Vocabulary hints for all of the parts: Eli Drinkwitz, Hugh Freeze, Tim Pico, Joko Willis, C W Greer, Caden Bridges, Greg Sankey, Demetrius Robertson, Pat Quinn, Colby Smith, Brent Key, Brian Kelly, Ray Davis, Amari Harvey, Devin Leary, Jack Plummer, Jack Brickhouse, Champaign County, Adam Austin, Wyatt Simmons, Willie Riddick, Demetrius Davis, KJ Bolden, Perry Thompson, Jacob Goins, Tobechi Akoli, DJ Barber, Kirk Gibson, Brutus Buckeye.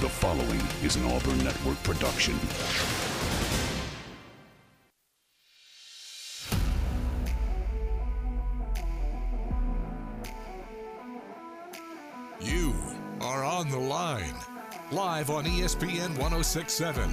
The following is an Auburn Network production. You are on the line. Live on ESPN 1067.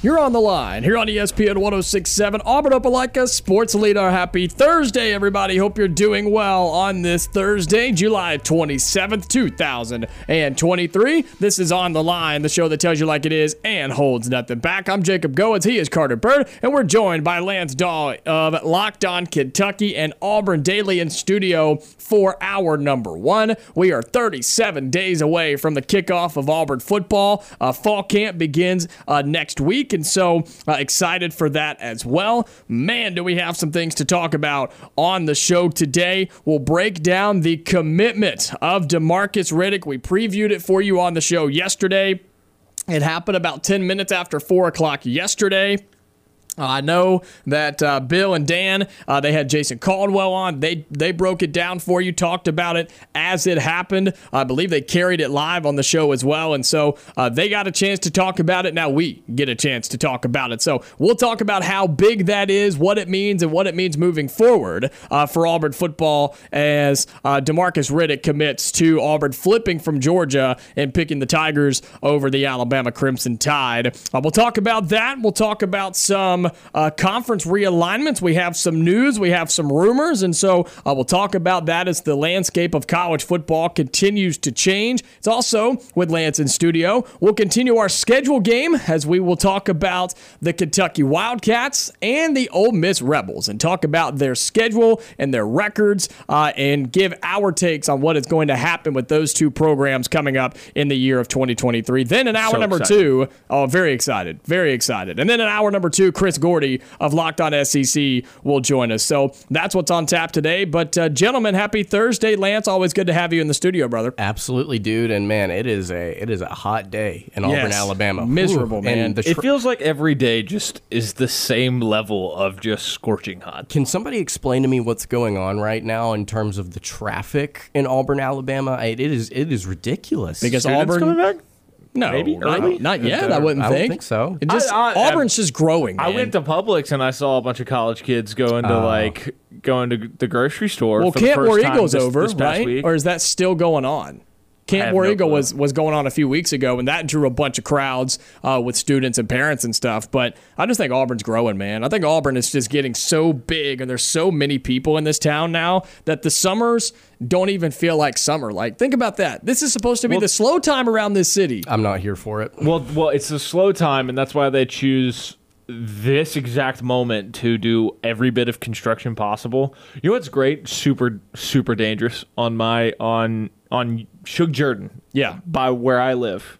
You're on the line here on ESPN 106.7, Auburn Opelika Sports Leader. Happy Thursday, everybody. Hope you're doing well on this Thursday, July 27th, 2023. This is On the Line, the show that tells you like it is and holds nothing back. I'm Jacob Goins. He is Carter Byrd, and we're joined by Lance Dawe of Locked On Kentucky and Auburn Daily in studio for hour number one. We are 37 days away from the kickoff of Auburn football. Fall camp begins next week. And so excited for that as well. Man, do we have some things to talk about on the show today. We'll break down the commitment of DeMarcus Riddick. We previewed it for you on the show yesterday. It happened about 10 minutes after 4 o'clock yesterday. I know that Bill and Dan, they had Jason Caldwell on. They broke it down for you, talked about it as it happened. I believe they carried it live on the show as well, and so they got a chance to talk about it. Now we get a chance to talk about it. So we'll talk about how big that is, what it means, and what it means moving forward for Auburn football as DeMarcus Riddick commits to Auburn, flipping from Georgia and picking the Tigers over the Alabama Crimson Tide. We'll talk about that. We'll talk about some conference realignments. We have some news. We have some rumors. And so we'll talk about that as the landscape of college football continues to change. It's also with Lance in studio. We'll continue our schedule game as we will talk about the Kentucky Wildcats and the Ole Miss Rebels and talk about their schedule and their records and give our takes on what is going to happen with those two programs coming up in the year of 2023. Then in hour number two, oh, very excited. And then in hour number two, Chris Gordy of Locked On SEC will join us. So that's what's on tap today. But gentlemen, happy Thursday. Lance, always good to have you in the studio, brother. Absolutely, dude. And man, it is a hot day in Auburn, Alabama. Miserable, man. And it feels like every day just is the same level of just scorching hot. Can somebody explain to me what's going on right now in terms of the traffic in Auburn, Alabama? It is ridiculous. Because Auburn's coming back? No, maybe not yet. I wouldn't think so. Auburn's just growing, man. I went to Publix and I saw a bunch of college kids going to the grocery store. Well, Camp War Eagle's over, right? Week. Or is that still going on? Camp War Eagle was going on a few weeks ago, and that drew a bunch of crowds with students and parents and stuff. But I just think Auburn's growing, man. I think Auburn is just getting so big, and there's so many people in this town now that the summers don't even feel like summer. Like, think about that. This is supposed to be the slow time around this city. I'm not here for it. Well, it's the slow time, and that's why they choose this exact moment to do every bit of construction possible. You know what's great? Super, super dangerous on Shug Jordan, by where I live.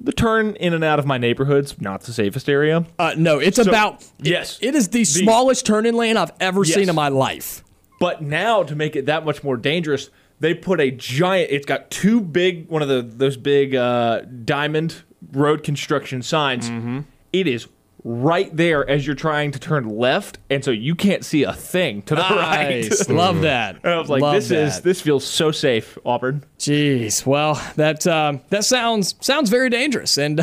The turn in and out of my neighborhood's not the safest area. No, it's it is the smallest turn-in lane I've ever seen in my life. But now, to make it that much more dangerous, they put a giant, it's got two big, one of those big diamond road construction signs. Mm-hmm. It is right there as you're trying to turn left, and so you can't see a thing to the right. Love that. And I was like, this feels so safe, Auburn. Jeez, well, that sounds very dangerous. And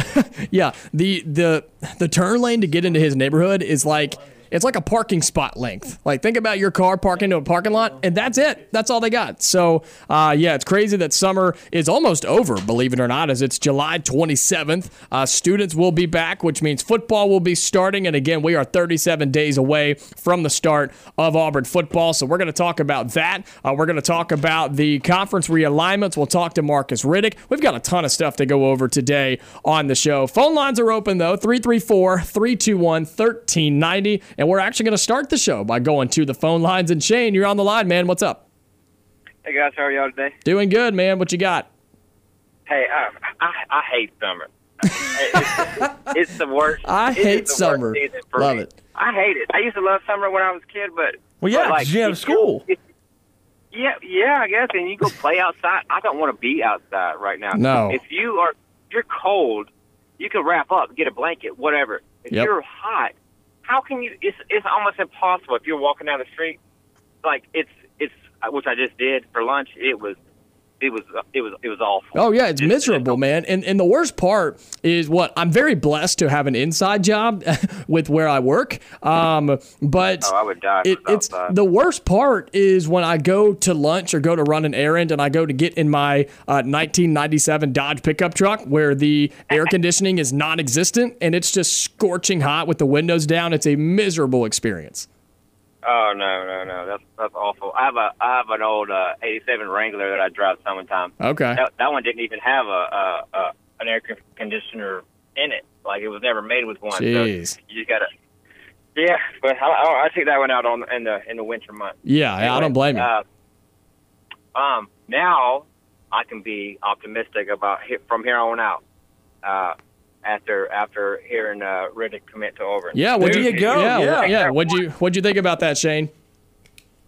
yeah, the turn lane to get into his neighborhood is like, it's like a parking spot length. Like, think about your car parking into a parking lot, and that's it. That's all they got. So, it's crazy that summer is almost over, believe it or not, as it's July 27th. Students will be back, which means football will be starting. And, again, we are 37 days away from the start of Auburn football. So we're going to talk about that. We're going to talk about the conference realignments. We'll talk to DeMarcus Riddick. We've got a ton of stuff to go over today on the show. Phone lines are open, though, 334-321-1390. And we're actually going to start the show by going to the phone lines. And Shane, you're on the line, man. What's up? Hey, guys. How are y'all today? Doing good, man. What you got? Hey, I hate summer. It's the worst. I hate summer. Love it. I hate it. I used to love summer when I was a kid, but you have school. I guess. And you go play outside. I don't want to be outside right now. No. If you're cold, you can wrap up, get a blanket, whatever. If you're hot, how can you? It's almost impossible if you're walking down the street. Like it's which I just did for lunch. It was awful. Oh yeah, it's miserable, man. And the worst part is what I'm very blessed to have an inside job with where I work. But I would die. It's the worst part is when I go to lunch or go to run an errand, and I go to get in my 1997 Dodge pickup truck where the air conditioning is non-existent and it's just scorching hot with the windows down. It's a miserable experience. Oh no! That's awful. I have an old '87 Wrangler that I drive summertime. Okay, that one didn't even have an air conditioner in it. Like it was never made with one. Jeez, so you gotta. Yeah, but I take that one out in the winter months. Yeah, anyway, I don't blame you. Now I can be optimistic about from here on out. After hearing Riddick commit to Auburn. Yeah, where do you go? Yeah. What'd you think about that, Shane?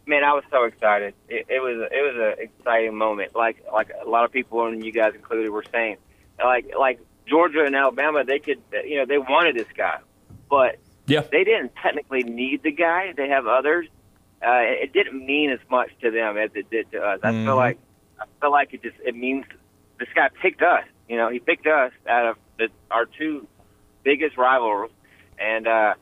Man, I was so excited. It was an exciting moment. Like a lot of people, and you guys included, were saying, like Georgia and Alabama, they could, they wanted this guy, but they didn't technically need the guy. They have others. It didn't mean as much to them as it did to us. I feel like it means this guy picked us. He picked us out of our two biggest rivals, and I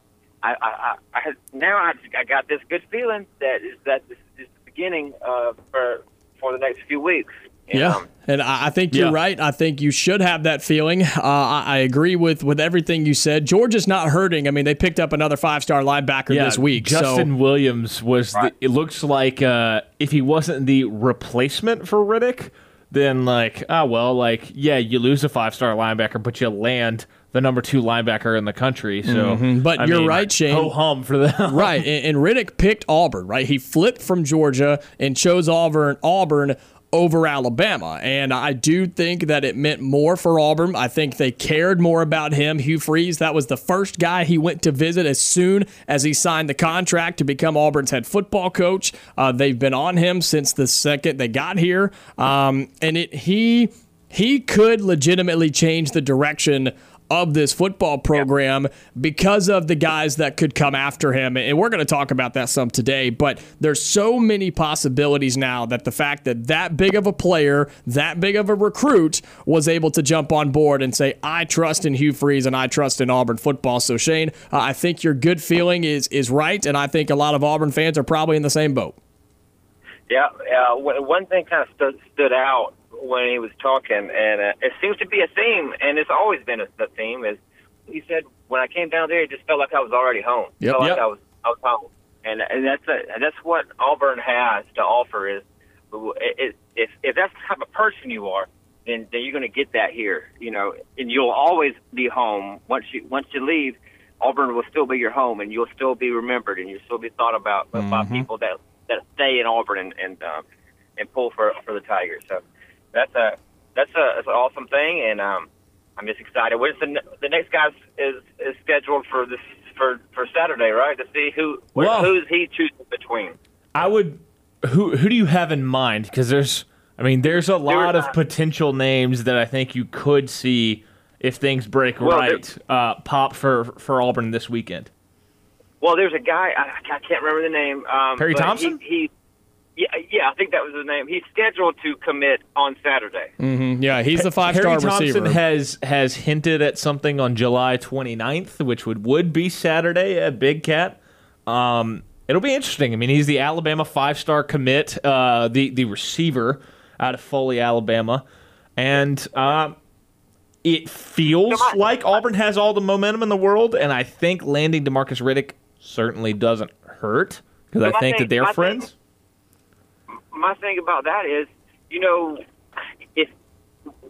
got this good feeling that this is the beginning for the next few weeks. And I think you're right. I think you should have that feeling. I agree with everything you said. Georgia's not hurting. I mean, they picked up another five-star linebacker this week. Justin Williams was. Right. It looks like if he wasn't the replacement for Riddick, then you lose a five-star linebacker, but you land the number 2 linebacker in the country. So, but you're right, Shane. Ho hum for them, right? And Riddick picked Auburn, right? He flipped from Georgia and chose Auburn over Alabama, and I do think that it meant more for Auburn. I think they cared more about him. Hugh Freeze, that was the first guy he went to visit as soon as he signed the contract to become Auburn's head football coach. They've been on him since the second they got here, and he could legitimately change the direction of this football program because of the guys that could come after him. And we're going to talk about that some today, but there's so many possibilities now that the fact that big of a player, that big of a recruit was able to jump on board and say, I trust in Hugh Freeze and I trust in Auburn football. So Shane, I think your good feeling is right. And I think a lot of Auburn fans are probably in the same boat. Yeah. One thing kind of stood out when he was talking, and it seems to be a theme, and it's always been the theme, is he said, when I came down there, it just felt like I was already home. Like I was home. And that's what Auburn has to offer is, if that's the type of person you are, then you're going to get that here, and you'll always be home. Once you leave, Auburn will still be your home, and you'll still be remembered, and you'll still be thought about by people that stay in Auburn and pull for the Tigers. So, that's an awesome thing, and I'm just excited. The next guy is scheduled for this for Saturday, right? To see who's he choosing between. Who do you have in mind? Because there's a lot of potential names that I think you could see if things break pop for Auburn this weekend. Well, there's a guy I can't remember the name. Perry Thompson. Yeah, I think that was his name. He's scheduled to commit on Saturday. Mm-hmm. Yeah, he's the five-star receiver. Perry Thompson has hinted at something on July 29th, which would be Saturday at Big Cat. It'll be interesting. I mean, he's the Alabama five-star commit, the receiver out of Foley, Alabama. And it feels like Auburn has all the momentum in the world, and I think landing DeMarcus Riddick certainly doesn't hurt because I think that they're friends. My thing about that is,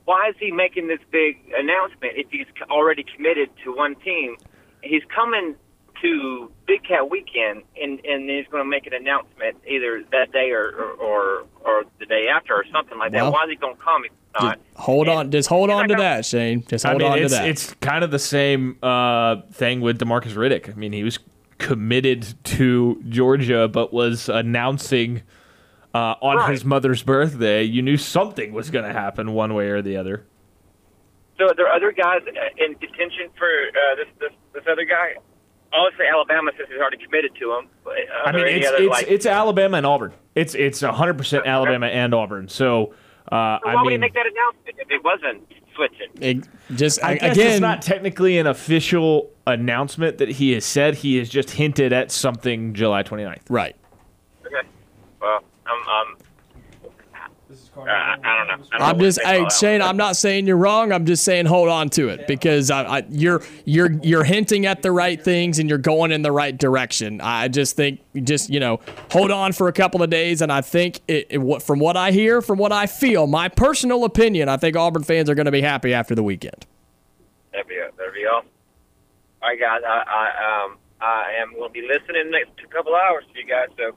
why is he making this big announcement if he's already committed to one team? He's coming to Big Cat Weekend, and he's going to make an announcement either that day or the day after or something like that. Why is he going to come if he's not? Just hold on to that, Shane. It's kind of the same thing with DeMarcus Riddick. I mean, he was committed to Georgia but was announcing on his mother's birthday, you knew something was going to happen one way or the other. So are there other guys in detention for this other guy? Obviously, Alabama, since he's already committed to him. I mean, it's Alabama and Auburn. It's 100% Alabama and Auburn. So why would he make that announcement if it wasn't switching? It's not technically an official announcement that he has said. He has just hinted at something July 29th. Right. Okay. Well, I don't know. Shane, I'm not saying you're wrong. I'm just saying hold on to it because you're hinting at the right things and you're going in the right direction. I just think hold on for a couple of days, and I think from what I hear, from what I feel, my personal opinion, I think Auburn fans are going to be happy after the weekend. That'd be all. All right, guys. I am going to be listening in the next couple hours to you guys. So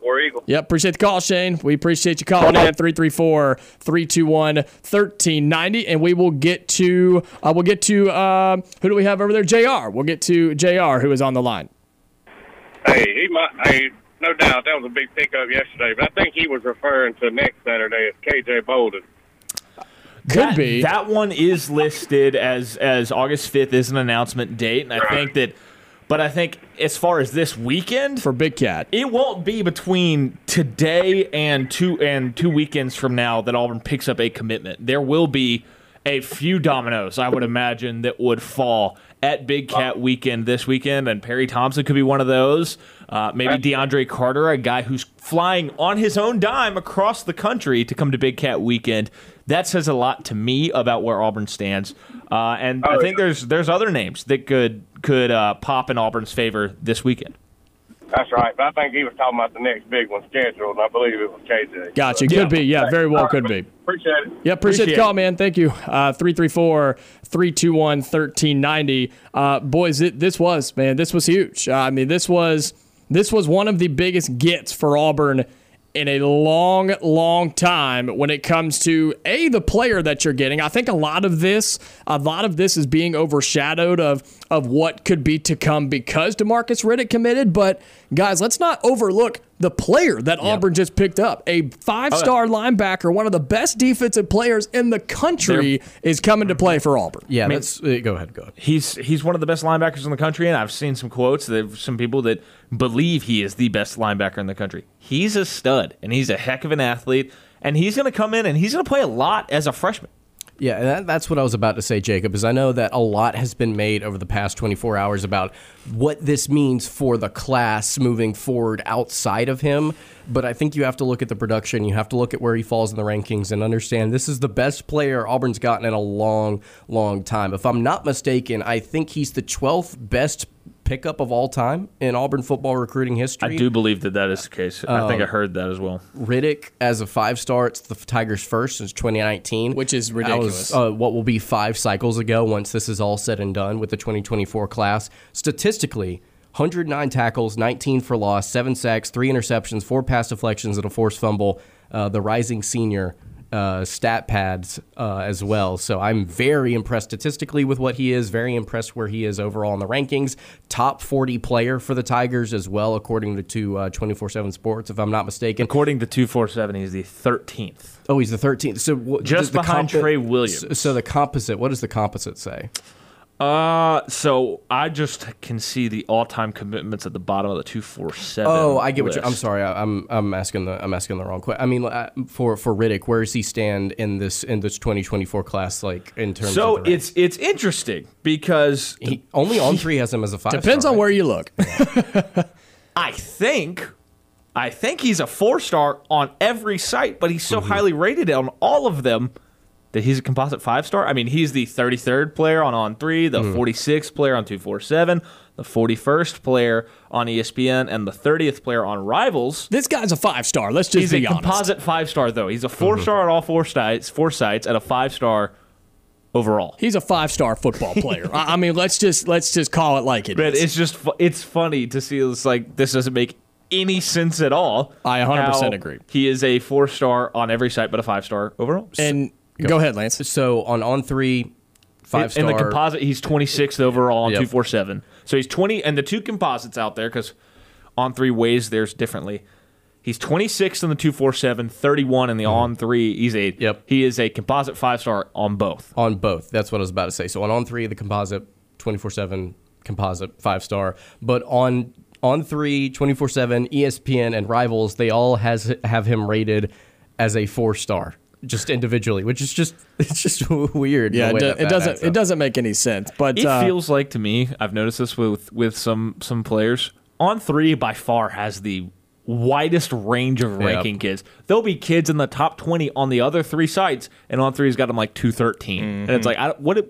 War Eagle. Yep, appreciate the call, Shane. We appreciate you calling in, 334-321-1390, and we will get to who do we have over there? JR. We'll get to JR, who is on the line. Hey, no doubt that was a big pickup yesterday, but I think he was referring to next Saturday as KJ Bolden. Could be. That one is listed as August 5th is an announcement date, and I think as far as this weekend for Big Cat, it won't be between today and two weekends from now that Auburn picks up a commitment. There will be a few dominoes, I would imagine, that would fall at Big Cat weekend this weekend, and Perry Thompson could be one of those. Maybe DeAndre Carter, a guy who's flying on his own dime across the country to come to Big Cat weekend. That says a lot to me about where Auburn stands. I think there's other names that could pop in Auburn's favor this weekend. That's right. But I think he was talking about the next big one scheduled, and I believe it was KJ. Gotcha. So, could be. Yeah, very well could be. Appreciate it. Yeah, appreciate the call, man. Thank you. 334-321-1390. Boys, this was huge. I mean, this was one of the biggest gets for Auburn in a long, long time when it comes to, A, the player that you're getting. I think a lot of this is being overshadowed of what could be to come because DeMarcus Riddick committed. But, guys, let's not overlook the player that Auburn just picked up. A five-star linebacker, one of the best defensive players in the country, is coming to play for Auburn. Yeah, I mean, go ahead. He's one of the best linebackers in the country, and I've seen some quotes. There's some people that believe he is the best linebacker in the country. He's a stud, and he's a heck of an athlete, and he's going to come in, and he's going to play a lot as a freshman. Yeah, and that's what I was about to say, Jacob, is I know that a lot has been made over the past 24 hours about what this means for the class moving forward outside of him, but I think you have to look at the production, you have to look at where he falls in the rankings and understand this is the best player Auburn's gotten in a long, long time. If I'm not mistaken, I think he's the 12th best pickup of all time in Auburn football recruiting history. I do believe that is the case. I think I heard that as well. Riddick as a 5-star, it's the Tigers' first since 2019. Which is ridiculous. That was what will be 5 cycles ago once this is all said and done with the 2024 class. Statistically, 109 tackles, 19 for loss, 7 sacks, 3 interceptions, 4 pass deflections, and a forced fumble. The rising senior stat pads as well. So I'm very impressed statistically with what he is, very impressed where he is overall in the rankings. Top 40 player for the Tigers as well, according to 24/7 Sports, if I'm not mistaken. According to 247, he's the 13th. Oh, he's the 13th. So just behind Trey Williams. So the composite, what does the composite say? So I just can see the all-time commitments at the bottom of the 247. Oh, I get what you're. I'm sorry, I'm asking the wrong question. I mean, for Riddick, where does he stand in this 2024 class? Like in terms. So of the it's interesting because he only on three has him as a 5. Depends on where you look. I think he's a 4-star on every site, but he's so highly rated on all of them. That he's a composite 5-star? I mean, he's the 33rd player on 3, the 46th player on 247, the 41st player on ESPN, and the 30th player on Rivals. This guy's a 5-star. Let's just be honest. He's a composite 5-star, though. He's a 4-star on all 4 sites and a 5-star overall. He's a 5-star football player. I mean, let's just call it like it is. But it's funny to see it's like this doesn't make any sense at all. I 100% agree. He is a 4-star on every site, but a 5-star overall. And go ahead, Lance. So on 3, 5-star. And the composite, he's 26th overall on 247. So he's 20, and the two composites out there, because on three weighs theirs differently. He's 26th in the 247, 31 in the on three. He's a he is a composite 5-star on both. On both, that's what I was about to say. So on three, the composite 24/7 composite 5-star, but on three 24/7 ESPN and Rivals, they all have him rated as a 4-star. Just individually, which is just weird. Yeah, it doesn't make any sense. But it feels like to me, I've noticed this with some players. On three by far has the widest range of ranking kids. There'll be kids in the top 20 on the other three sites, and on three's got them like 213, and it's like what's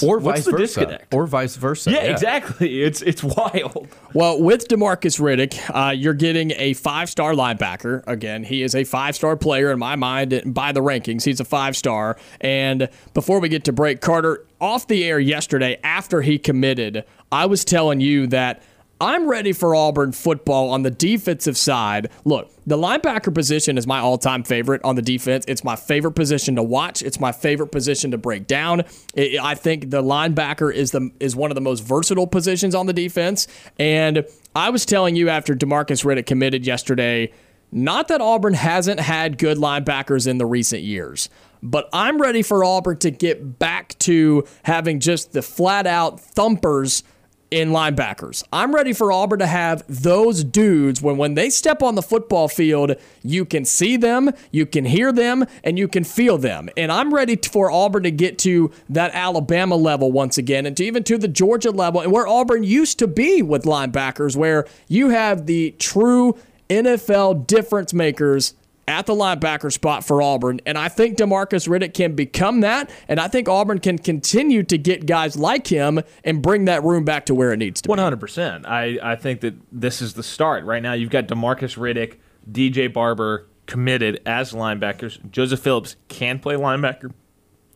the disconnect? Or vice versa. Yeah, exactly. It's wild. Well, with DeMarcus Riddick, you're getting a 5-star linebacker. Again, he is a 5-star player in my mind by the rankings. He's a 5-star. And before we get to break, Carter, off the air yesterday after he committed, I was telling you that I'm ready for Auburn football on the defensive side. Look, the linebacker position is my all-time favorite on the defense. It's my favorite position to watch. It's my favorite position to break down. I think the linebacker is one of the most versatile positions on the defense. And I was telling you after DeMarcus Riddick committed yesterday, not that Auburn hasn't had good linebackers in the recent years, but I'm ready for Auburn to get back to having just the flat-out thumpers in linebackers. I'm ready for Auburn to have those dudes when they step on the football field, you can see them, you can hear them, and you can feel them. And I'm ready for Auburn to get to that Alabama level once again, and to even to the Georgia level, and where Auburn used to be with linebackers, where you have the true NFL difference makers at the linebacker spot for Auburn. And I think DeMarcus Riddick can become that, and I think Auburn can continue to get guys like him and bring that room back to where it needs to 100%. Be. 100%. I think that this is the start. Right now you've got DeMarcus Riddick, DJ Barber committed as linebackers. Joseph Phillips can play linebacker.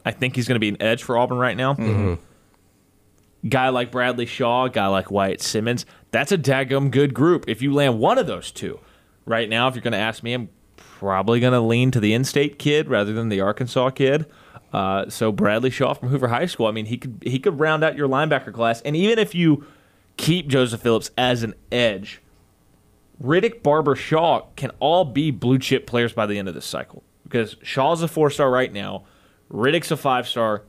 I think he's going to be an edge for Auburn right now. Mm-hmm. Guy like Bradley Shaw, guy like Wyatt Simmons, that's a daggum good group. If you land one of those two right now, if you're going to ask me, I'm probably going to lean to the in-state kid rather than the Arkansas kid. So Bradley Shaw from Hoover High School, I mean, he could round out your linebacker class. And even if you keep Joseph Phillips as an edge, Riddick, Barber, Shaw can all be blue-chip players by the end of this cycle. Because Shaw's a 4-star right now, Riddick's a 5-star,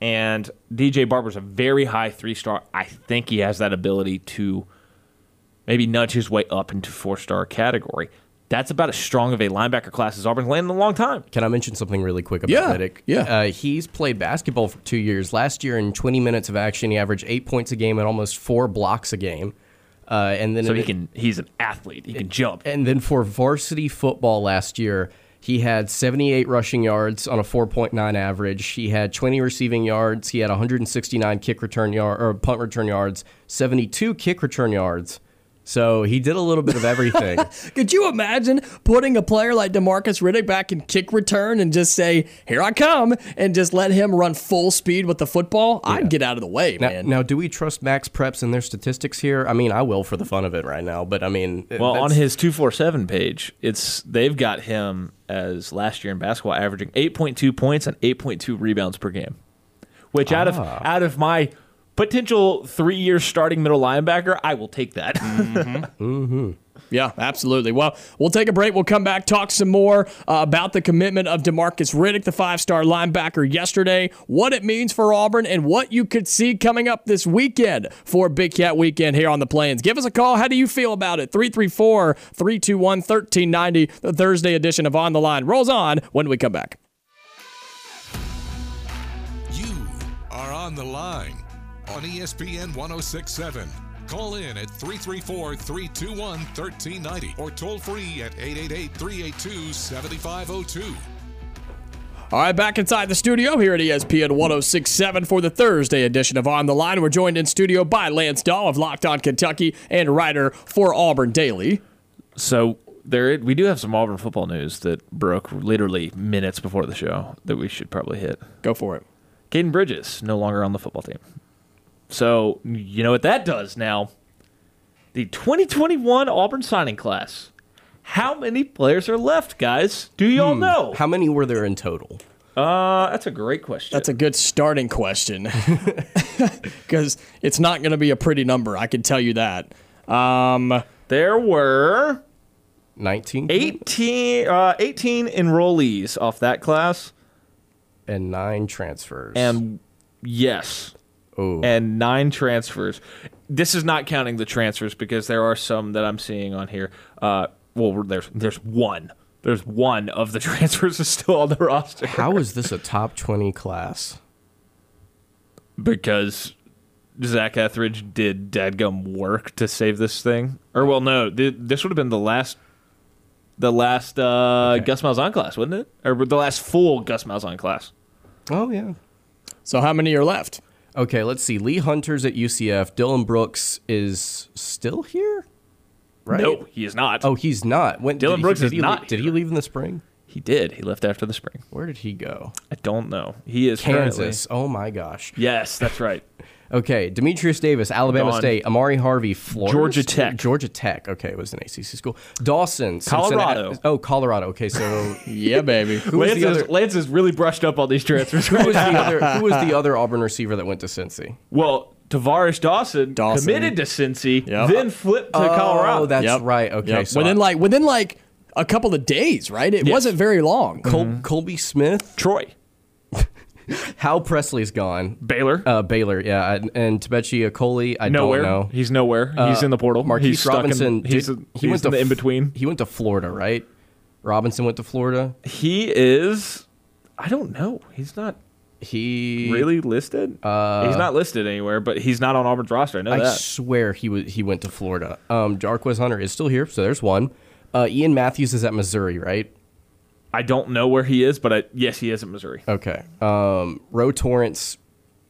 and DJ Barber's a very high 3-star. I think he has that ability to maybe nudge his way up into 4-star category. That's about as strong of a linebacker class as Auburn's landed in a long time. Can I mention something really quick about Riddick? Yeah. He's played basketball for 2 years. Last year, in 20 minutes of action, he averaged 8 points a game and almost 4 blocks a game. And then he's an athlete. He can jump. And then for varsity football last year, he had 78 rushing yards on a 4.9 average. He had 20 receiving yards. He had 169 punt return yards, 72 kick return yards. So he did a little bit of everything. Could you imagine putting a player like DeMarcus Riddick back in kick return and just say, here I come, and just let him run full speed with the football? Yeah. I'd get out of the way, man. Now, do we trust Max Preps and their statistics here? I mean, I will for the fun of it right now, but I mean... Well, on his 247 page, they've got him as last year in basketball averaging 8.2 points and 8.2 rebounds per game, which out of my... potential 3-year starting middle linebacker, I will take that. Mm-hmm. Mm-hmm. Yeah, absolutely. Well, we'll take a break. We'll come back, talk some more about the commitment of DeMarcus Riddick, the 5-star linebacker yesterday, what it means for Auburn, and what you could see coming up this weekend for Big Cat Weekend here on the Plains. Give us a call. How do you feel about it? 334-321-1390. The Thursday edition of On the Line rolls on when we come back. You are on the line on ESPN 106.7. Call in at 334-321-1390 or toll free at 888-382-7502. All right, back inside the studio here at ESPN 106.7 for the Thursday edition of On the Line. We're joined in studio by Lance Dawe of Locked On Kentucky and writer for Auburn Daily. So we do have some Auburn football news that broke literally minutes before the show that we should probably hit. Go for it. Caden Bridges, no longer on the football team. So, you know what that does now? The 2021 Auburn signing class. How many players are left, guys? Do y'all know? How many were there in total? That's a great question. That's a good starting question because it's not going to be a pretty number. I can tell you that. There were 18 enrollees off that class. And 9 transfers. And yes. Ooh. And 9 transfers. This is not counting the transfers because there are some that I'm seeing on here. Well, there's one. There's one of the transfers is still on the roster. How is this a top 20 class? Because Zach Etheridge did dadgum work to save this thing. Or, well, no, this would have been the last Gus Malzahn class, wouldn't it? Or the last full Gus Malzahn class. Oh, yeah. So how many are left? Okay, let's see. Lee Hunter's at UCF. Dylan Brooks is still here? Right? No, he is not. Oh, he's not. Dylan Brooks is not. Did he leave in the spring? He did. He left after the spring. Where did he go? I don't know. He is Kansas. Currently. Oh, my gosh. Yes, that's right. Okay, Demetrius Davis, Alabama State. Amari Harvey, Florida. Georgia Tech. Okay, it was an ACC school. Dawson. Colorado. Cincinnati. Oh, Colorado. Okay, so... yeah, baby. Lance is really brushed up on these transfers. Who was the other Auburn receiver that went to Cincy? Well... Tavares Dawson committed to Cincy, yep. Then flipped to Colorado. Oh, that's yep. right. Okay, yep. So within a couple of days, right? It yes. wasn't very long. Colby Smith, Troy, Hal Presley's gone. Baylor, yeah, and Tobechi Akoli. I don't know. He's nowhere. He's in the portal. Marquis Robinson. He went in between. He went to Florida, right? Robinson went to Florida. He is. I don't know. He's not. He really listed? He's not listed anywhere, but he's not on Auburn's roster. I swear he went to Florida. Jarquez Hunter is still here, so there's one. Ian Matthews is at Missouri, right? I don't know where he is, but yes, he is at Missouri. Okay. Roe Torrance,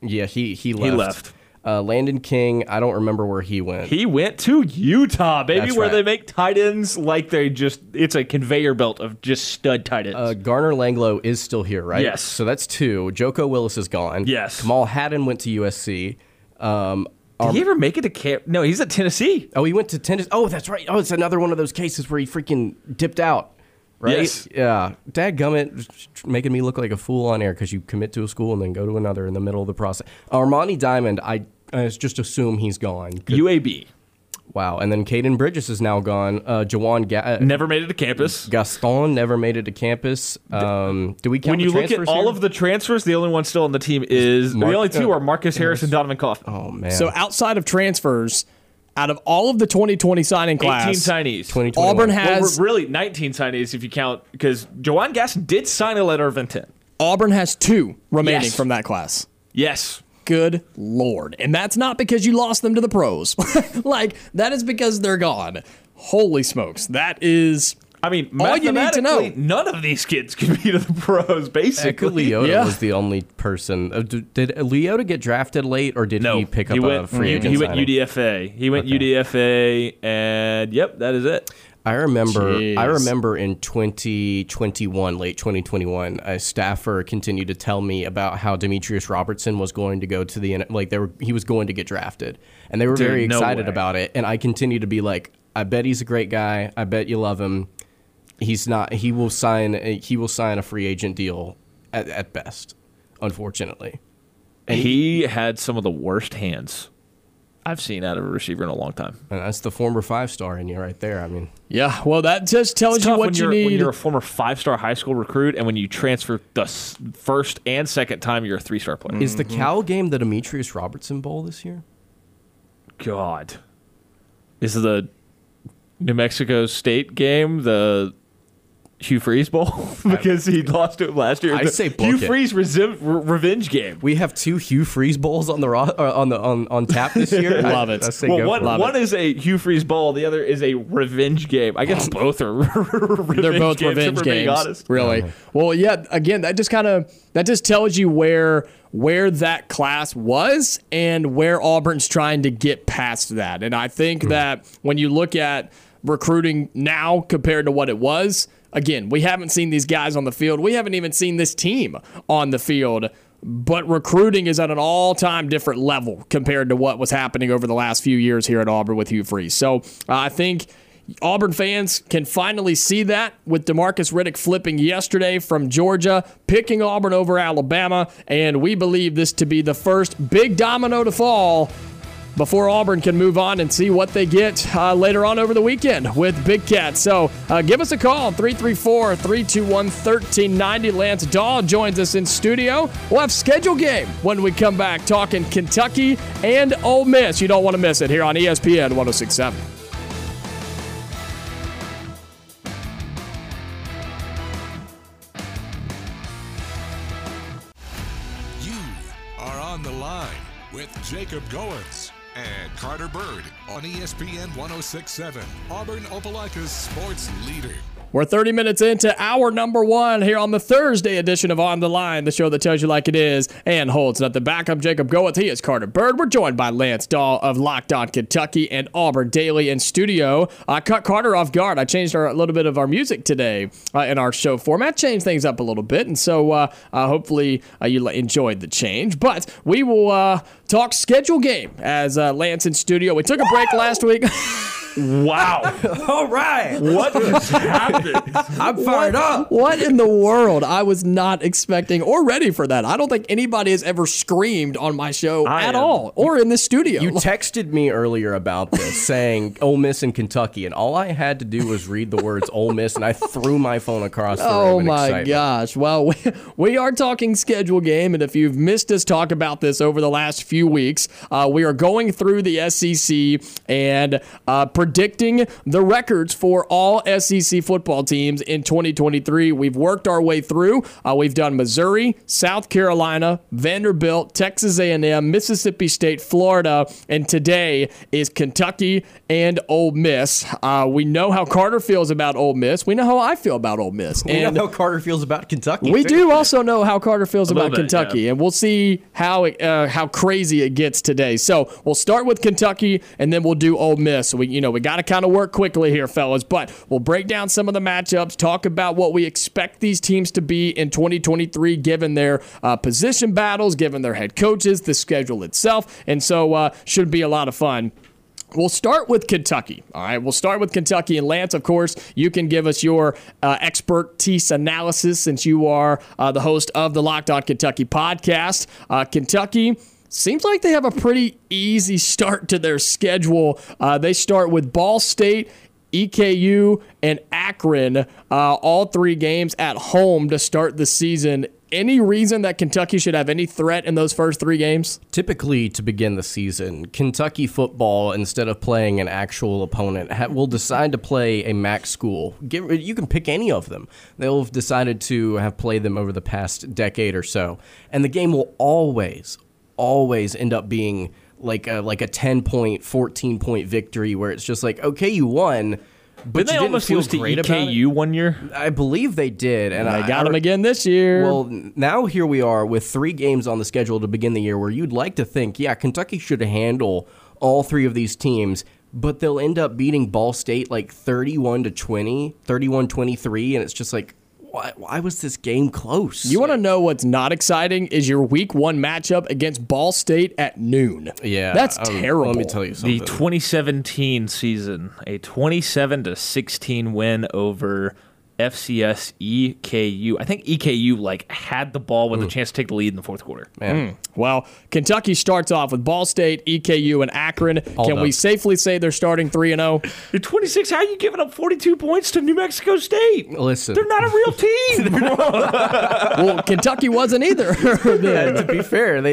yeah, he left. He left. Landon King, I don't remember where he went. He went to Utah, baby, that's where right. they make tight ends like they just... It's a conveyor belt of just stud tight ends. Garner Langlow is still here, right? Yes. So that's 2. Joko Willis is gone. Yes. Kamal Haddon went to USC. Did he ever make it to camp? No, he's at Tennessee. Oh, he went to Tennessee. Oh, that's right. Oh, it's another one of those cases where he freaking dipped out. Right? Yes. Yeah. Dadgummit, making me look like a fool on air because you commit to a school and then go to another in the middle of the process. Armani Diamond, I just assume he's gone. UAB. Wow. And then Caden Bridges is now gone. Jawan never made it to campus. Gaston never made it to campus. Do we count when you look at all of the transfers, the only one still on the team is the only 2 are Marcus Harris and Donovan Kaufman. Oh, man. So outside of transfers... Out of all of the 2020 signing class, 18 signees. Auburn has... Well, really, 19 signees if you count, because Jawan Gaston did sign a letter of intent. Auburn has 2 remaining yes. from that class. Yes. Good Lord. And that's not because you lost them to the pros. That is because they're gone. Holy smokes. That is... I mean, all you need to know. None of these kids can be to the pros, basically. Leota was the only person. Did Leota get drafted late, or did he pick up a free agent? He went UDFA. He went UDFA, and yep, that is it. I remember in 2021, late 2021, a staffer continued to tell me about how Demetrius Robertson was going to go to the he was going to get drafted, and they were very excited about it. And I continue to be like, I bet he's a great guy. I bet you love him. He's not. He will sign a free agent deal at best, unfortunately. And he had some of the worst hands I've seen out of a receiver in a long time. And that's the former 5-star in you right there. I mean, yeah. Well, that just tells you what you need when you're a former 5-star high school recruit, and when you transfer the first and second time, you're a 3-star player. Mm-hmm. Is the Cal game the Demetrius Robertson Bowl this year? God, is the New Mexico State game the Hugh Freeze Bowl because he lost to him last year. I say book Hugh it. Freeze revenge game. We have 2 Hugh Freeze Bowls on tap this year. Love it. One is a Hugh Freeze Bowl, the other is a revenge game. I guess both are. They're both games, revenge games. Being honest. Really? Yeah. Well, yeah. Again, that just tells you where that class was and where Auburn's trying to get past that. And I think that when you look at recruiting now compared to what it was. Again, we haven't seen these guys on the field. We haven't even seen this team on the field. But recruiting is at an all-time different level compared to what was happening over the last few years here at Auburn with Hugh Freeze. So I think Auburn fans can finally see that with DeMarcus Riddick flipping yesterday from Georgia, picking Auburn over Alabama, and we believe this to be the first big domino to fall before Auburn can move on and see what they get later on over the weekend with Big Cat. So give us a call, 334-321-1390. Lance Dawe joins us in studio. We'll have schedule game when we come back, talking Kentucky and Ole Miss. You don't want to miss it here on ESPN 106.7. You are on the line with Jacob Goins and Carter Byrd on ESPN 106.7, Auburn Opelika's sports leader. We're 30 minutes into hour number one here on the Thursday edition of On the Line, the show that tells you like it is and holds nothing back. I'm Jacob Goins. He is Carter Byrd. We're joined by Lance Dawe of Locked On Kentucky and Auburn Daily in studio. I cut Carter off guard. I changed a little bit of our music today in our show format, changed things up a little bit, and so hopefully you enjoyed the change. But we will talk schedule game as Lance in studio. We took a break last week. Wow. All right. What just happened? I'm fired up. What in the world? I was not expecting or ready for that. I don't think anybody has ever screamed on my show all or in the studio. You texted me earlier about this saying Ole Miss and Kentucky, and all I had to do was read the words Ole Miss, and I threw my phone across the room in excitement. Oh, my gosh. Well, we are talking schedule game, and if you've missed us talk about this over the last few weeks, we are going through the SEC and predicting the records for all SEC football teams in 2023. We've worked our way through. We've done Missouri, South Carolina, Vanderbilt, Texas A&M, Mississippi State, Florida, and today is Kentucky and Ole Miss. We know how Carter feels about Ole Miss. We know how I feel about Ole Miss. We know how Carter feels about Kentucky. We do also know how Carter feels about Kentucky, yeah. And we'll see how crazy it gets today. So we'll start with Kentucky, and then we'll do Ole Miss. So we got to kind of work quickly here, fellas, but we'll break down some of the matchups, talk about what we expect these teams to be in 2023, given their position battles, given their head coaches, the schedule itself, and so should be a lot of fun. We'll start with Kentucky. All right, we'll start with Kentucky. And Lance, of course, you can give us your expertise analysis since you are the host of the Locked On Kentucky podcast. Kentucky seems like they have a pretty easy start to their schedule. They start with Ball State, EKU, and Akron, all three games at home to start the season. Any reason that Kentucky should have any threat in those first three games? Typically, to begin the season, Kentucky football, instead of playing an actual opponent, will decide to play a MAC school. You can pick any of them. They'll have decided to have played them over the past decade or so. And the game will always end up being like a 10-point, 14-point victory where it's just like, okay, you won, but they almost lose to EKU one year. I believe they did, and I got them again this year. Well, now here we are with three games on the schedule to begin the year, where you'd like to think, yeah, Kentucky should handle all three of these teams, but they'll end up beating Ball State like 31-20, 31-23, and it's just like, why was this game close? You want to know what's not exciting is your week one matchup against Ball State at noon. Yeah. That's terrible. Let me tell you something. The 2017 season, a 27-16 win over FCS EKU. I think EKU had the ball with a chance to take the lead in the fourth quarter. Well, Kentucky starts off with Ball State, EKU, and Akron. Can we safely say they're starting 3-0? You're 26. How are you giving up 42 points to New Mexico State? Listen, they're not a real team. Well, Kentucky wasn't either. To be fair,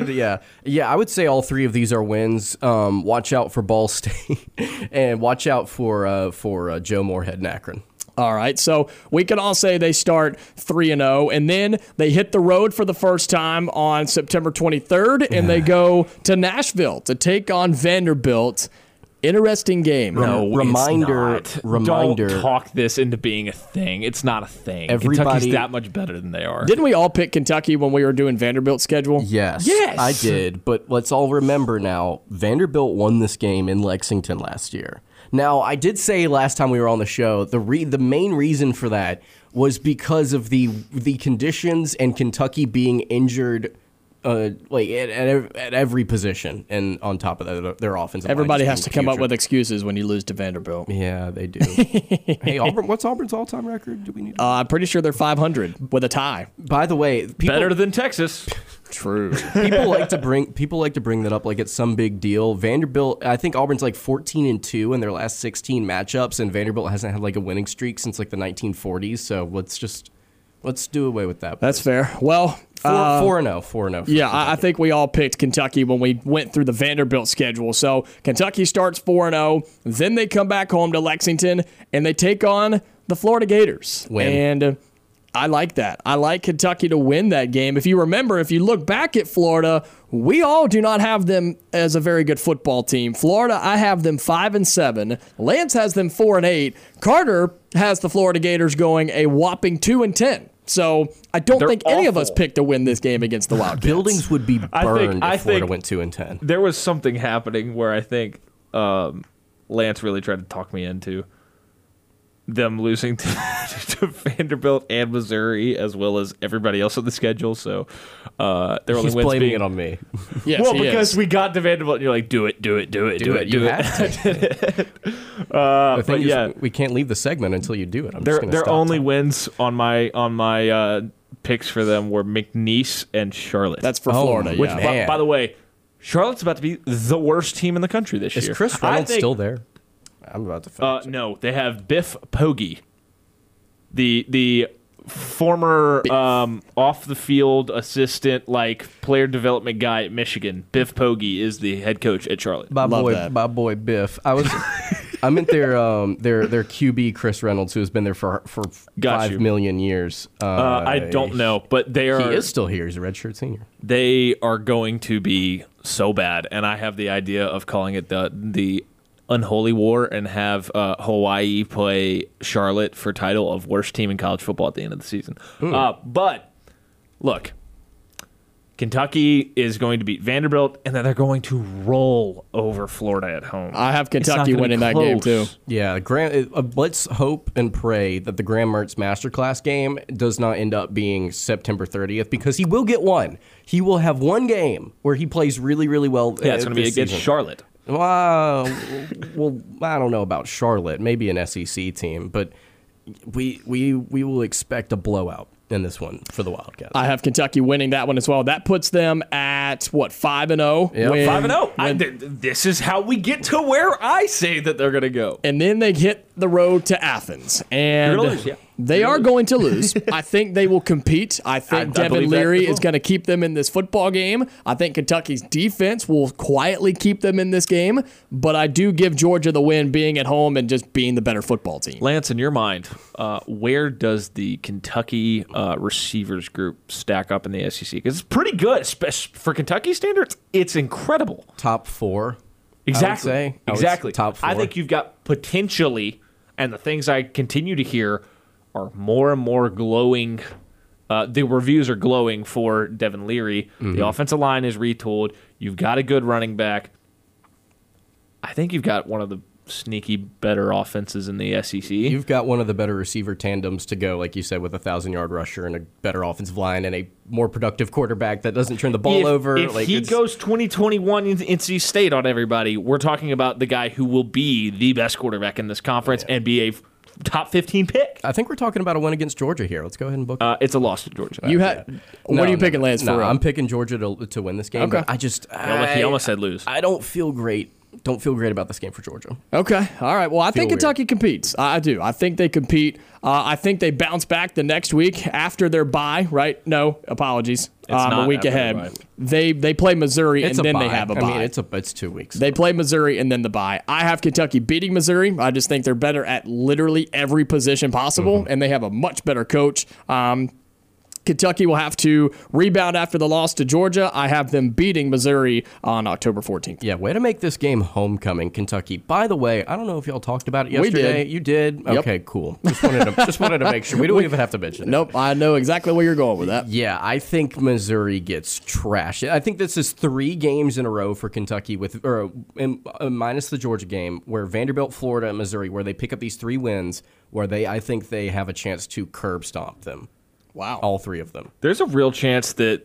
I would say all three of these are wins. Watch out for Ball State, and watch out for Joe Moorhead and Akron. All right, so we can all say they start 3-0, and then they hit the road for the first time on September 23rd, and they go to Nashville to take on Vanderbilt. Interesting game. No, reminder. Don't talk this into being a thing. It's not a thing. Kentucky's that much better than they are. Didn't we all pick Kentucky when we were doing Vanderbilt's schedule? Yes. I did, but let's all remember now, Vanderbilt won this game in Lexington last year. Now, I did say last time we were on the show, the main reason for that was because of the conditions and Kentucky being injured at every position, and on top of that, their offensive line. Everybody has to come up with excuses when you lose to Vanderbilt. Yeah, they do. Hey, Auburn, what's Auburn's all-time record? Do we need? I'm pretty sure they're 500 with a tie. By the way, better than Texas. True. People like to bring that up like it's some big deal. Vanderbilt, I think Auburn's like 14-2 in their last 16 matchups, and Vanderbilt hasn't had like a winning streak since like the 1940s. So let's do away with that. That's fair. Well. 4-0. Yeah, I think we all picked Kentucky when we went through the Vanderbilt schedule. So Kentucky starts 4-0. Then they come back home to Lexington, and they take on the Florida Gators. Win. And I like that. I like Kentucky to win that game. If you remember, if you look back at Florida, we all do not have them as a very good football team. Florida, I have them 5-7. Lance has them 4-8. Carter has the Florida Gators going a whopping 2-10. So I don't think any of us picked to win this game against the Wildcats. Buildings would be burned if Florida went 2-10. There was something happening where I think Lance really tried to talk me into them losing to Vanderbilt and Missouri, as well as everybody else on the schedule. So they're only wins blaming it on me. Yes, well, because we got to Vanderbilt, and you're like, do it. We can't leave the segment until you do it. Their only wins on my picks for them were McNeese and Charlotte. That's for Florida. Which, yeah. By the way, Charlotte's about to be the worst team in the country this year. Is Chris Reynolds still there? I'm about to finish. No, they have Biff Poggi, the former off-the-field assistant, like player development guy at Michigan. Biff Poggi is the head coach at Charlotte. My boy, Biff. I meant their QB Chris Reynolds, who has been there for 5 million years. I don't know, but he is still here. He's a redshirt senior. They are going to be so bad, and I have the idea of calling it the Unholy War and have Hawaii play Charlotte for title of worst team in college football at the end of the season. But look, Kentucky is going to beat Vanderbilt, and then they're going to roll over Florida at home. I have Kentucky winning that game too. Yeah, let's hope and pray that the Graham Mertz Masterclass game does not end up being September 30th, because he will get one. He will have one game where he plays really, really well. Yeah, it's going to be against Charlotte. Well, I don't know about Charlotte. Maybe an SEC team, but we will expect a blowout in this one for the Wildcats. I have Kentucky winning that one as well. That puts them at what, 5-0? Yeah, 5-0. This is how we get to where I say that they're going to go, and then they hit the road to Athens, and they are going to lose. I think they will compete. I think Devin Leary is going to keep them in this football game. I think Kentucky's defense will quietly keep them in this game, but I do give Georgia the win, being at home and just being the better football team. Lance, in your mind, where does the Kentucky receivers group stack up in the SEC? Because it's pretty good. For Kentucky standards, it's incredible. Top four. Exactly. Exactly. Top four. I think you've got potentially, and the things I continue to hear are more and more glowing. The reviews are glowing for Devin Leary. Mm-hmm. The offensive line is retooled. You've got a good running back. I think you've got one of the sneaky better offenses in the SEC. You've got one of the better receiver tandems to go, like you said, with a 1,000-yard rusher and a better offensive line and a more productive quarterback that doesn't turn the ball over. If he goes 20-21 in NC State on everybody, we're talking about the guy who will be the best quarterback in this conference and be a top 15 pick. I think we're talking about a win against Georgia here. Let's go ahead and book it. It's a loss to Georgia. What are you picking, Lance? For real? I'm picking Georgia to win this game. Okay. But he almost said lose. I don't feel great. Don't feel great about this game for Georgia. Okay. All right. Well, I think Kentucky competes. I do. I think they compete. I think they bounce back the next week after their bye, right? No, apologies. A week ahead. They play Missouri, and then they have a bye. I mean, it's 2 weeks. They play Missouri, and then the bye. I have Kentucky beating Missouri. I just think they're better at literally every position possible, and they have a much better coach. Kentucky will have to rebound after the loss to Georgia. I have them beating Missouri on October 14th. Yeah, way to make this game homecoming, Kentucky. By the way, I don't know if y'all talked about it yesterday. We did. You did? Yep. Okay, cool. Just wanted to make sure. We don't even have to mention it. Nope, I know exactly where you're going with that. Yeah, I think Missouri gets trashed. I think this is 3 games in a row for Kentucky, minus the Georgia game, where Vanderbilt, Florida, and Missouri, where they pick up these 3 wins, where I think they have a chance to curb stomp them. Wow. All 3 of them. There's a real chance that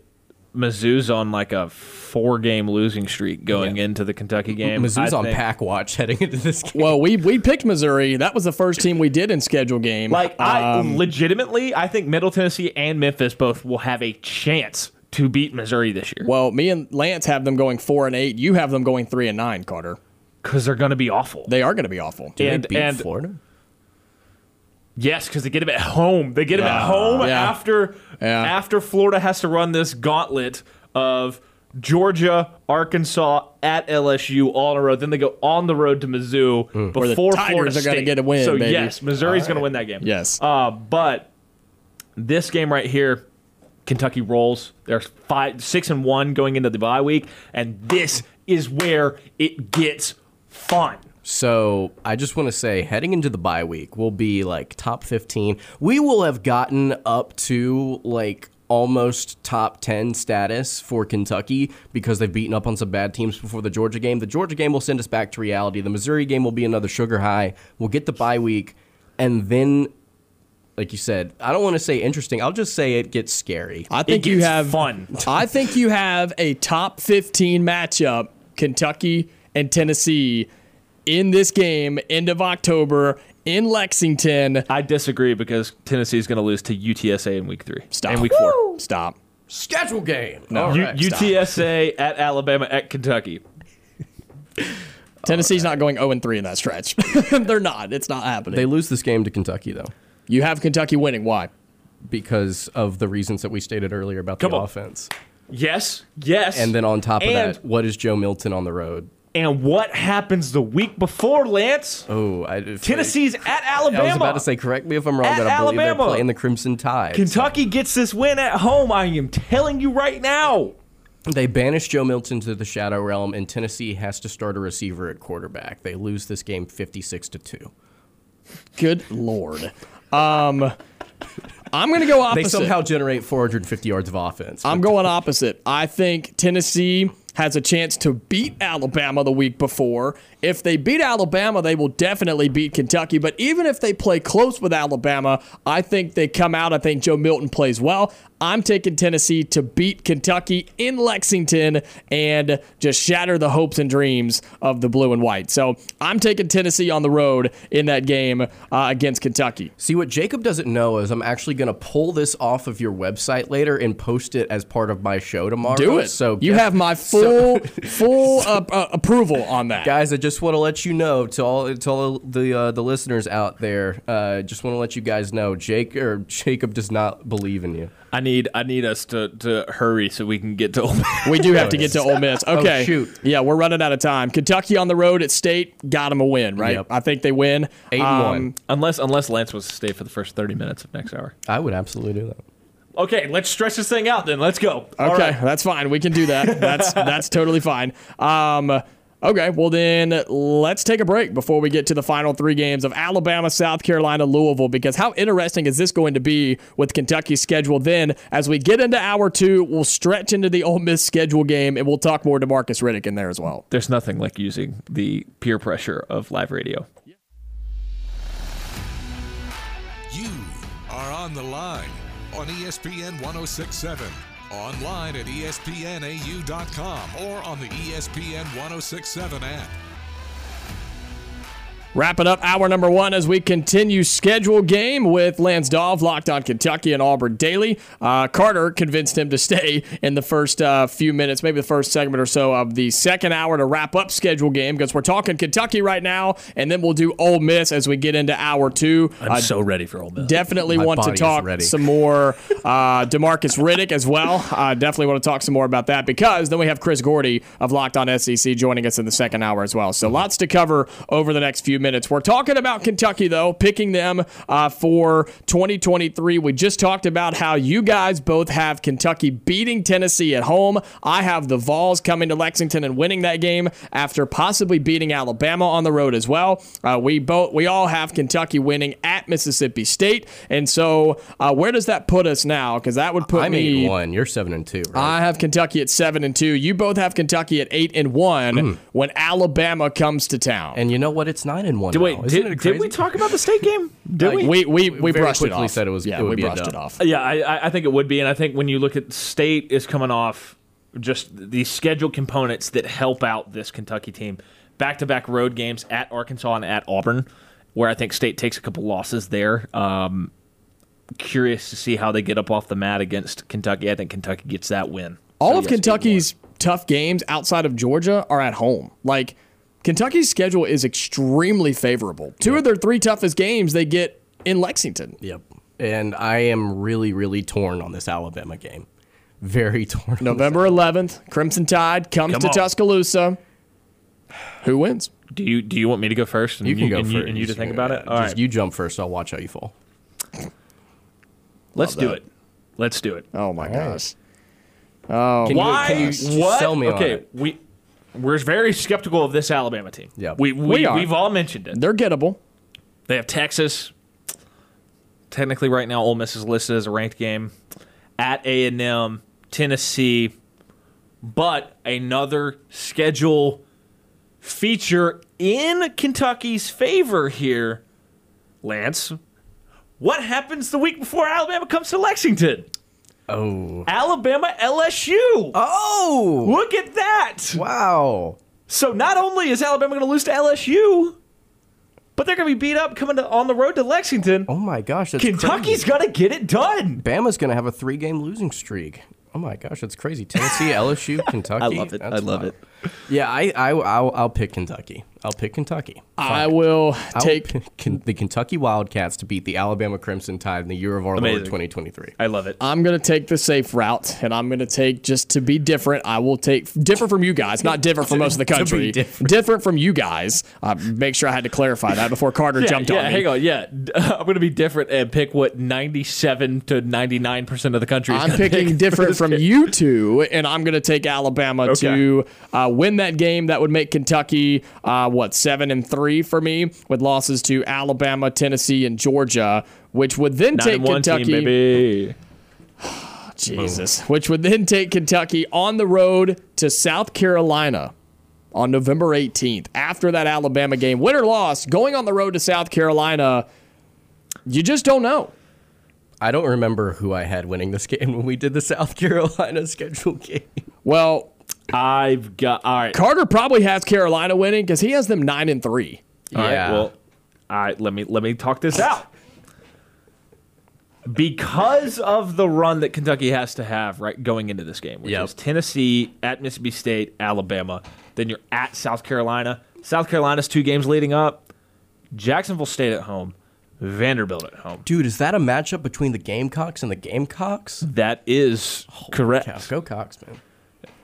Mizzou's on like a 4-game losing streak going into the Kentucky game. Mizzou's on pack watch heading into this game. Well, we picked Missouri. That was the first team we did in schedule game. Like, I think Middle Tennessee and Memphis both will have a chance to beat Missouri this year. Well, me and Lance have them going 4-8. You have them going 3-9, Carter. Because they're going to be awful. They are going to be awful. Do they beat Florida? Yes, because they get them at home. They get them at home after Florida has to run this gauntlet of Georgia, Arkansas, at LSU all in a row. Then they go on the road to Mizzou before the Florida State. Are going to get a win, so, baby. Yes, Missouri's going to win that game. Yes. But this game right here, Kentucky rolls. They're 6-1 going into the bye week, and this is where it gets fun. So I just want to say, heading into the bye week, we'll be like top 15. We will have gotten up to like almost top 10 status for Kentucky because they've beaten up on some bad teams before the Georgia game. The Georgia game will send us back to reality. The Missouri game will be another sugar high. We'll get the bye week. And then, like you said, I don't want to say interesting. I'll just say it gets scary. I think you have fun. I think you have a top 15 matchup, Kentucky and Tennessee, in this game, end of October, in Lexington. I disagree because Tennessee is going to lose to UTSA in week 3. Stop. And week 4. Stop. Schedule game. No. UTSA at Alabama at Kentucky. Tennessee's not going 0-3 in that stretch. They're not. It's not happening. They lose this game to Kentucky, though. You have Kentucky winning. Why? Because of the reasons that we stated earlier about the offense. Yes. Yes. And then on top of that, what is Joe Milton on the road? And what happens the week before, Lance? Tennessee's at Alabama. I was about to say, correct me if I'm wrong, but I believe they're playing the Crimson Tide. Kentucky gets this win at home, I am telling you right now. They banish Joe Milton to the shadow realm, and Tennessee has to start a receiver at quarterback. They lose this game 56-2. Good Lord. I'm going to go opposite. They somehow generate 450 yards of offense. I'm going opposite. I think Tennessee has a chance to beat Alabama the week before. If they beat Alabama, they will definitely beat Kentucky. But even if they play close with Alabama, I think they come out. I think Joe Milton plays well. I'm taking Tennessee to beat Kentucky in Lexington and just shatter the hopes and dreams of the blue and white. So I'm taking Tennessee on the road in that game against Kentucky. See, what Jacob doesn't know is I'm actually going to pull this off of your website later and post it as part of my show tomorrow. Do it. So you have my full approval on that. Guys, I just want to let you know, to all the listeners out there, just want to let you guys know, Jacob does not believe in you. I need us to hurry so we can get to Ole Miss. We do have to get to Ole Miss. Okay. Oh, shoot. Yeah, we're running out of time. Kentucky on the road at State, got them a win, right? Yep. I think they win. 8-1. Unless Lance was to stay for the first 30 minutes of next hour. I would absolutely do that. Okay, let's stretch this thing out then. Let's go. Okay, That's fine. We can do that. That's totally fine. Okay, well then let's take a break before we get to the final 3 games of Alabama, South Carolina, Louisville, because how interesting is this going to be with Kentucky's schedule then? As we get into hour 2, we'll stretch into the Ole Miss schedule game, and we'll talk more to DeMarcus Riddick in there as well. There's nothing like using the peer pressure of live radio. You are on the line on ESPN 106.7. Online at espnau.com or on the ESPN 106.7 app. Wrapping up hour number 1 as we continue schedule game with Lance Dawe, Locked on Kentucky and Auburn Daily. Carter convinced him to stay in the first few minutes, maybe the first segment or so of the second hour to wrap up schedule game because we're talking Kentucky right now, and then we'll do Ole Miss as we get into hour 2. I'm so ready for Ole Miss. Definitely want to talk some more DeMarcus Riddick as well. Definitely want to talk some more about that because then we have Chris Gordy of Locked on SEC joining us in the second hour as well. So lots to cover over the next few minutes. We're talking about Kentucky, though, picking them for 2023. We just talked about how you guys both have Kentucky beating Tennessee at home. I have the Vols coming to Lexington and winning that game after possibly beating Alabama on the road as well. We all have Kentucky winning at Mississippi State, and so where does that put us now? Because that would put me 8-1. You're 7-2. Right? I have Kentucky at 7-2. You both have Kentucky at 8-1 when Alabama comes to town. And you know what? It's 9-1. 1-1. Did we talk about the state game? We brushed it off. Said it was, yeah, we brushed it off. Yeah, I think it would be, and I think when you look at state is coming off just these schedule components that help out this Kentucky team. Back-to-back road games at Arkansas and at Auburn, where I think state takes a couple losses there. Curious to see how they get up off the mat against Kentucky. I think Kentucky gets that win. All of Kentucky's tough games outside of Georgia are at home. Like, Kentucky's schedule is extremely favorable. Two of their three toughest games they get in Lexington. Yep. And I am really, really torn on this Alabama game. Very torn. November 11th, Crimson Tide comes to Tuscaloosa. Who wins? Do you want me to go first? And you can go first. And you to think about it? All right. You jump first. I'll watch how you fall. Let's do it. Oh, my gosh. Oh, why? What? Sell me on it. We're very skeptical of this Alabama team. Yeah, we are. We've all mentioned it. They're gettable. They have Texas. Technically, right now, Ole Miss is listed as a ranked game. At A&M, Tennessee, but another schedule feature in Kentucky's favor here, Lance. What happens the week before Alabama comes to Lexington? Oh. Alabama LSU. Oh. Look at that. Wow. So not only is Alabama going to lose to LSU, but they're going to be beat up coming on the road to Lexington. Oh, my gosh. That's Kentucky's going to get it done. Bama's going to have a 3-game losing streak. Oh, my gosh. That's crazy. Tennessee, LSU, Kentucky. I love it. That's wild. Yeah, I'll pick Kentucky. Fine. I'll pick the Kentucky Wildcats to beat the Alabama Crimson Tide in the year of our Lord 2023. I love it. I'm going to take the safe route, and I'm going to take, just to be different, I will take different from you guys, not different from most of the country. Different from you guys. Make sure I had to clarify that before Carter jumped on me. I'm going to be different and pick what 97 to 99% of the country is. I'm picking different from you two, and I'm going to take Alabama to win that game. That would make Kentucky 7-3 for me, with losses to Alabama, Tennessee, and Georgia, which would then take Kentucky. Team, baby. Jesus. Which would then take Kentucky on the road to South Carolina on November 18th. After that Alabama game, win or loss, going on the road to South Carolina, you just don't know. I don't remember who I had winning this game when we did the South Carolina schedule game. Well, I've got all right. Carter probably has Carolina winning because he has them 9-3. All right. Well, all right. Let me talk this out. Because of the run that Kentucky has to have right going into this game, which is Tennessee, at Mississippi State, Alabama, then you're at South Carolina. South Carolina's 2 games leading up. Jacksonville State at home. Vanderbilt at home. Dude, is that a matchup between the Gamecocks and the Gamecocks? That is correct. Cow. Go Cox, man.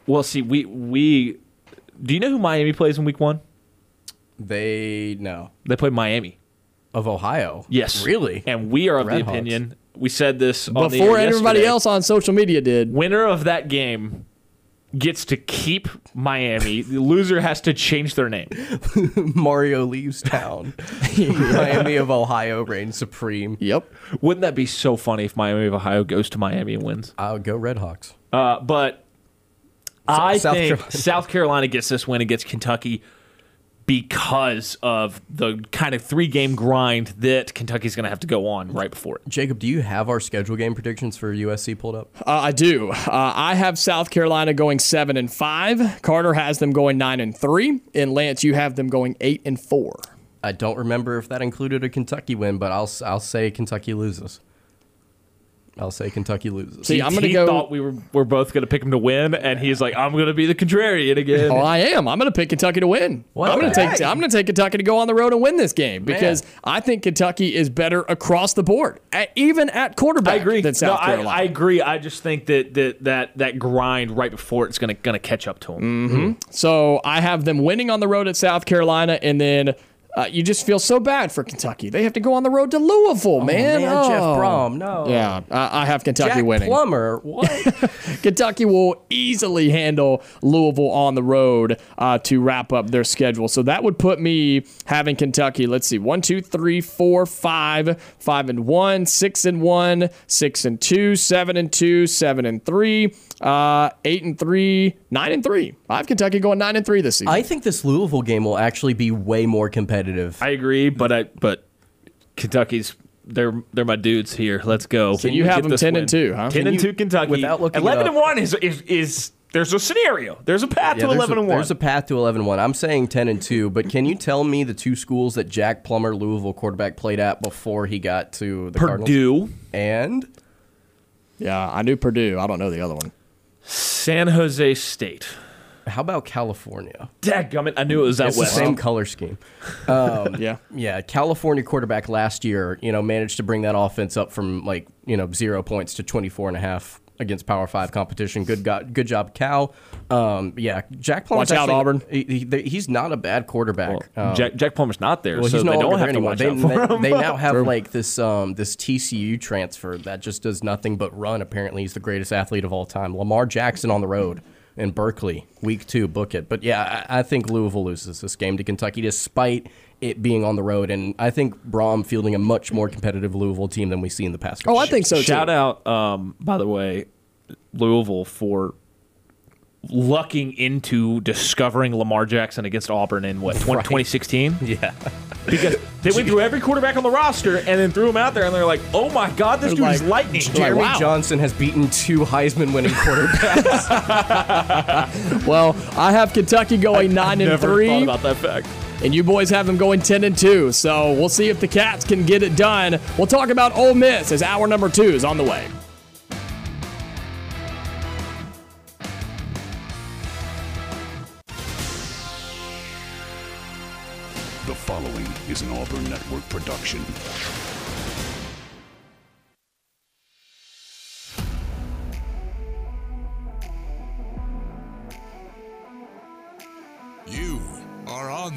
Well, see, we do you know who Miami plays in week 1? They play Miami of Ohio. Yes, really. And we are of the opinion. We said this on the air before everybody else on social media did. Winner of that game gets to keep Miami. The loser has to change their name. Mario leaves town. Miami of Ohio reigns supreme. Yep. Wouldn't that be so funny if Miami of Ohio goes to Miami and wins? I'll go Red Hawks. But I think South Carolina gets this win against Kentucky because of the kind of 3-game grind that Kentucky's going to have to go on right before it. Jacob, do you have our schedule game predictions for USC pulled up? I do. I have South Carolina going 7-5. Carter has them going 9-3. And Lance, you have them going 8-4. I don't remember if that included a Kentucky win, but I'll say Kentucky loses. I'll say Kentucky loses. See, I'm going to go. He thought we're both going to pick him to win, and he's like, "I'm going to be the contrarian again." Oh, I am. I'm going to pick Kentucky to win. What? I'm going to take Kentucky to go on the road and win this game because I think Kentucky is better across the board, even at quarterback. I agree. Than South Carolina. I agree. I just think that grind right before it's going to catch up to them. Mm-hmm. So I have them winning on the road at South Carolina, and then. You just feel so bad for Kentucky. They have to go on the road to Louisville, man. Oh, man, Jeff Brom, no. Yeah, I have Kentucky Jack winning. Jack Plummer, what? Kentucky will easily handle Louisville on the road to wrap up their schedule. So that would put me having Kentucky, let's see, 1, 2, 3, 4, 5, 5-1, 6-1, 6-2, 7-2, 7-3. 8-3, 9-3. I have Kentucky going 9-3 this season. I think this Louisville game will actually be way more competitive competitive. I agree, but Kentucky's they're my dudes here. Let's go. So you have them 10-2, huh? 10-2 Kentucky. Without looking, 11-1 is there's a scenario. There's a path to 11-1. There's a path to 11-1. I'm saying 10-2, but can you tell me the two schools that Jack Plummer, Louisville quarterback, played at before he got to the Cardinals? Purdue and yeah, I knew Purdue. I don't know the other one. San Jose State. How about California? Dadgummit, I knew it was that west. Same color scheme. Yeah, California quarterback last year, managed to bring that offense up from 0 points to 24.5 against Power 5 competition. Good job, Cal. Jack Plummer's watch out, Auburn. He's not a bad quarterback. Well, Jack Plummer's not there, so they don't have to watch out for him. They now have this TCU transfer that just does nothing but run. Apparently, he's the greatest athlete of all time. Lamar Jackson on the road in Berkeley, week 2, book it. But yeah, I think Louisville loses this game to Kentucky despite it being on the road, and I think Brom fielding a much more competitive Louisville team than we see in the past. Oh, I think so, too. Shout out, by the way, Louisville for lucking into discovering Lamar Jackson against Auburn in, 2016? Yeah. Because they went through every quarterback on the roster and then threw him out there, and they're like, oh, my God, this dude is lightning. Jeremy Johnson has beaten 2 Heisman-winning quarterbacks. Well, I have Kentucky going 9-3. I never thought about that fact. And you boys have them going 10-2, so we'll see if the Cats can get it done. We'll talk about Ole Miss as hour number 2 is on the way. The following is an Auburn Network production. You are on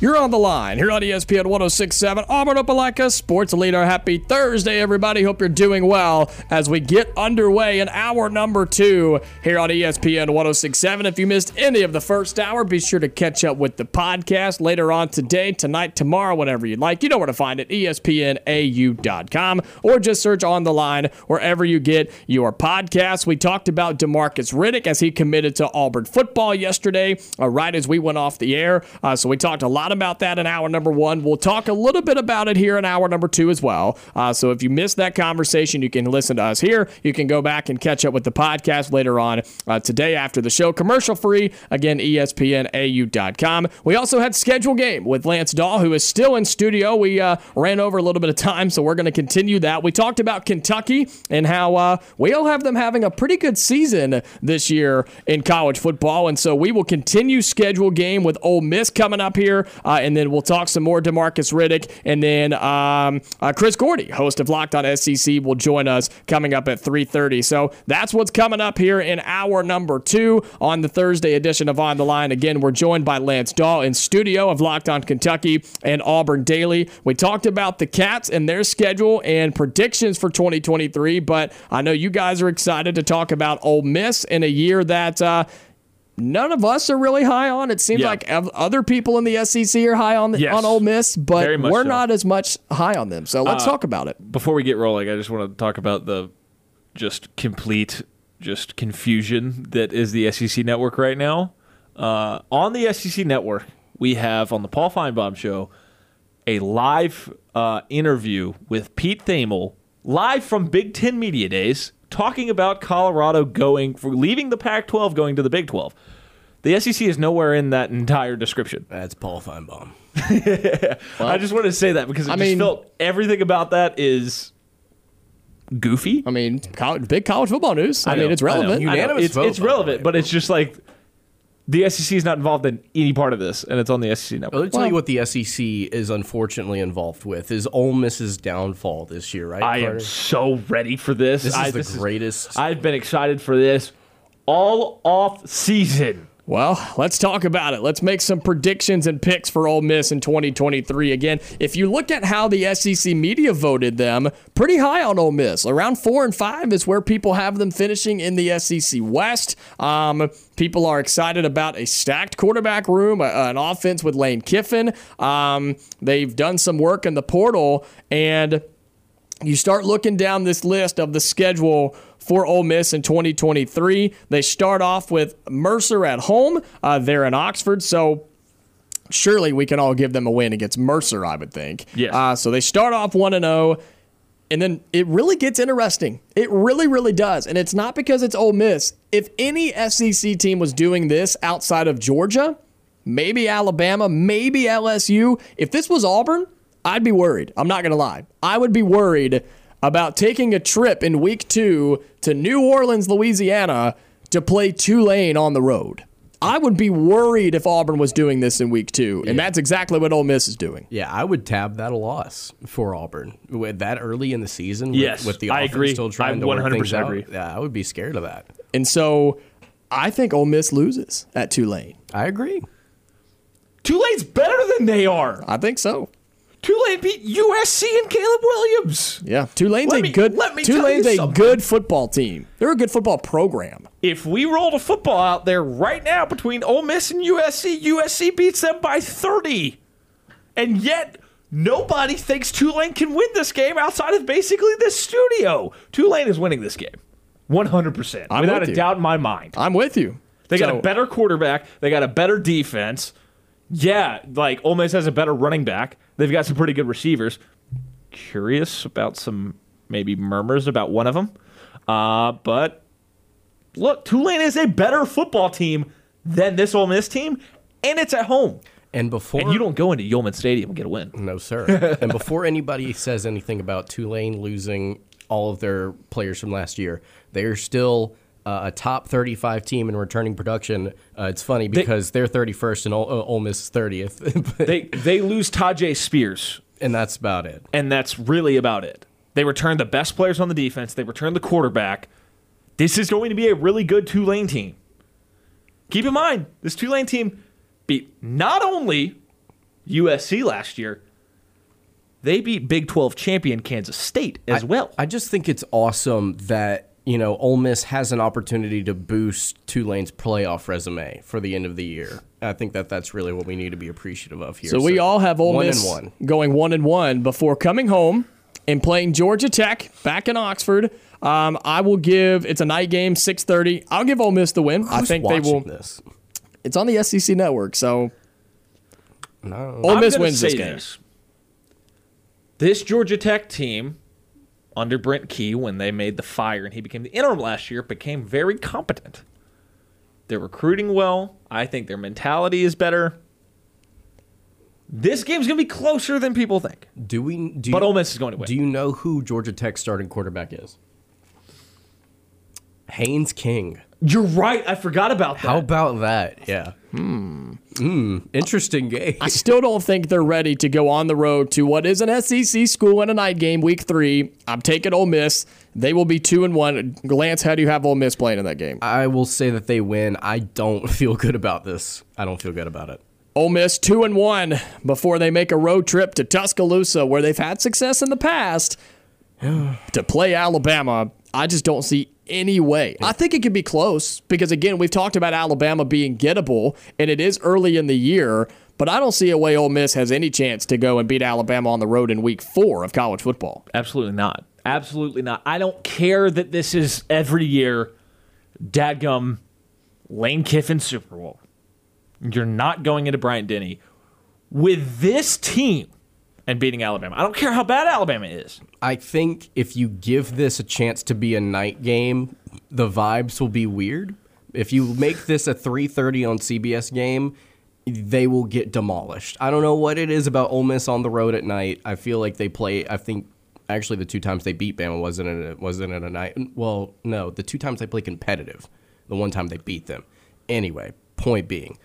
You're on the line here on ESPN 106.7, Auburn Opelika, sports leader. Happy Thursday, everybody. Hope you're doing well as we get underway in hour number 2 here on ESPN 106.7. If you missed any of the first hour, be sure to catch up with the podcast later on today, tonight, tomorrow, whenever you'd like. You know where to find it, ESPNAU.com, or just search On the Line wherever you get your podcasts. We talked about DeMarcus Riddick as he committed to Auburn football yesterday, right as we went off the air. So we talked a lot about that in hour number 1. We'll talk a little bit about it here in hour number 2 as well. So if you missed that conversation, you can listen to us here. You can go back and catch up with the podcast later on today after the show. Commercial free. Again, ESPNAU.com. We also had Schedule Game with Lance Dawe, who is still in studio. We ran over a little bit of time, so we're going to continue that. We talked about Kentucky and how we all have them having a pretty good season this year in college football, and so we will continue Schedule Game with Ole Miss coming up here. And then we'll talk some more DeMarcus Riddick. And then Chris Gordy, host of Locked On SEC, will join us coming up at 3:30. So that's what's coming up here in hour number 2 on the Thursday edition of On the Line. Again, we're joined by Lance Dawe in studio of Locked On Kentucky and Auburn Daily. We talked about the Cats and their schedule and predictions for 2023. But I know you guys are excited to talk about Ole Miss in a year that none of us are really high on. It seems like other people in the SEC are high on Ole Miss, but we're not as much high on them. So let's talk about it. Before we get rolling, I just want to talk about the complete confusion that is the SEC Network right now. On the SEC Network, we have on the Paul Feinbaum Show a live interview with Pete Thamel, live from Big Ten Media Days, talking about Colorado leaving the Pac-12, going to the Big 12. The SEC is nowhere in that entire description. That's Paul Feinbaum. Well, I just wanted to say that because I just felt everything about that is goofy. I mean, big college football news. I mean, it's relevant. It's relevant, but it's just like the SEC is not involved in any part of this, and it's on the SEC Network. Well, let me tell you what the SEC is unfortunately involved with is Ole Miss's downfall this year, right? I am so ready for this. This is the greatest. I've been excited for this all off season. Well, let's talk about it. Let's make some predictions and picks for Ole Miss in 2023. Again, if you look at how the SEC media voted them, pretty high on Ole Miss. Around 4 and 5 is where people have them finishing in the SEC West. People are excited about a stacked quarterback room, an offense with Lane Kiffin. They've done some work in the portal, and you start looking down this list of the schedule for Ole Miss in 2023. They start off with Mercer at home. They're in Oxford, so surely we can all give them a win against Mercer, I would think. Yes. So they start off 1-0, and then it really gets interesting. It really, really does. And it's not because it's Ole Miss. If any SEC team was doing this outside of Georgia, maybe Alabama, maybe LSU, if this was Auburn, I'd be worried. I'm not going to lie. I would be worried about taking a trip in week 2 to New Orleans, Louisiana, to play Tulane on the road. I would be worried if Auburn was doing this in week 2, and that's exactly what Ole Miss is doing. Yeah, I would tab that a loss for Auburn with that early in the season. Yes, with the offense still trying to work things out. I 100% agree. Yeah, I would be scared of that. And so I think Ole Miss loses at Tulane. I agree. Tulane's better than they are. I think so. Tulane beat USC and Caleb Williams. Yeah, Tulane's a good football team. They're a good football program. If we rolled a football out there right now between Ole Miss and USC, USC beats them by 30. And yet, nobody thinks Tulane can win this game outside of basically this studio. Tulane is winning this game 100%. Without a doubt in my mind. I'm with you. They got a better quarterback. They got a better defense. Yeah, like Ole Miss has a better running back. They've got some pretty good receivers. Curious about some maybe murmurs about one of them. But look, Tulane is a better football team than this Ole Miss team, and it's at home. And you don't go into Yeoman Stadium and get a win. No, sir. And before anybody says anything about Tulane losing all of their players from last year, they are still a top 35 team in returning production. It's funny because they're 31st and Ole Miss is 30th. they lose Tajay Spears. And that's about it. And that's really about it. They return the best players on the defense. They return the quarterback. This is going to be a really good Tulane team. Keep in mind, this Tulane team beat not only USC last year, they beat Big 12 champion Kansas State as well. I just think it's awesome that Ole Miss has an opportunity to boost Tulane's playoff resume for the end of the year. I think that's really what we need to be appreciative of here. So we all have Ole Miss going 1-1 before coming home and playing Georgia Tech back in Oxford. I will give, it's a night game, 6:30. I'll give Ole Miss the win. I think they will. This? It's on the SEC network, so Ole Miss wins this game. This Georgia Tech team, under Brent Key, when they made the fire and he became the interim last year, became very competent. They're recruiting well. I think their mentality is better. This game's going to be closer than people think. But Ole Miss is going to win. Do you know who Georgia Tech's starting quarterback is? Haynes King. You're right. I forgot about that. How about that? Yeah. Interesting game. I still don't think they're ready to go on the road to what is an SEC school in a night game, week 3. I'm taking Ole Miss. They will be 2-1. Lance, how do you have Ole Miss playing in that game? I will say that they win. I don't feel good about this. I don't feel good about it. Ole Miss 2-1 before they make a road trip to Tuscaloosa, where they've had success in the past, to play Alabama. I just don't see any way. I think it could be close because, again, we've talked about Alabama being gettable, and it is early in the year, but I don't see a way Ole Miss has any chance to go and beat Alabama on the road in week 4 of college football. Absolutely not. Absolutely not. I don't care that this is every year, dadgum, Lane Kiffin Super Bowl. You're not going into Bryant Denny with this team and beating Alabama. I don't care how bad Alabama is. I think if you give this a chance to be a night game, the vibes will be weird. If you make this a 3:30 on CBS game, they will get demolished. I don't know what it is about Ole Miss on the road at night. I feel like they play, I think, actually the 2 times they beat Bama wasn't it a night. Well, no, the 2 times they play competitive. The 1 time they beat them. Anyway, point being,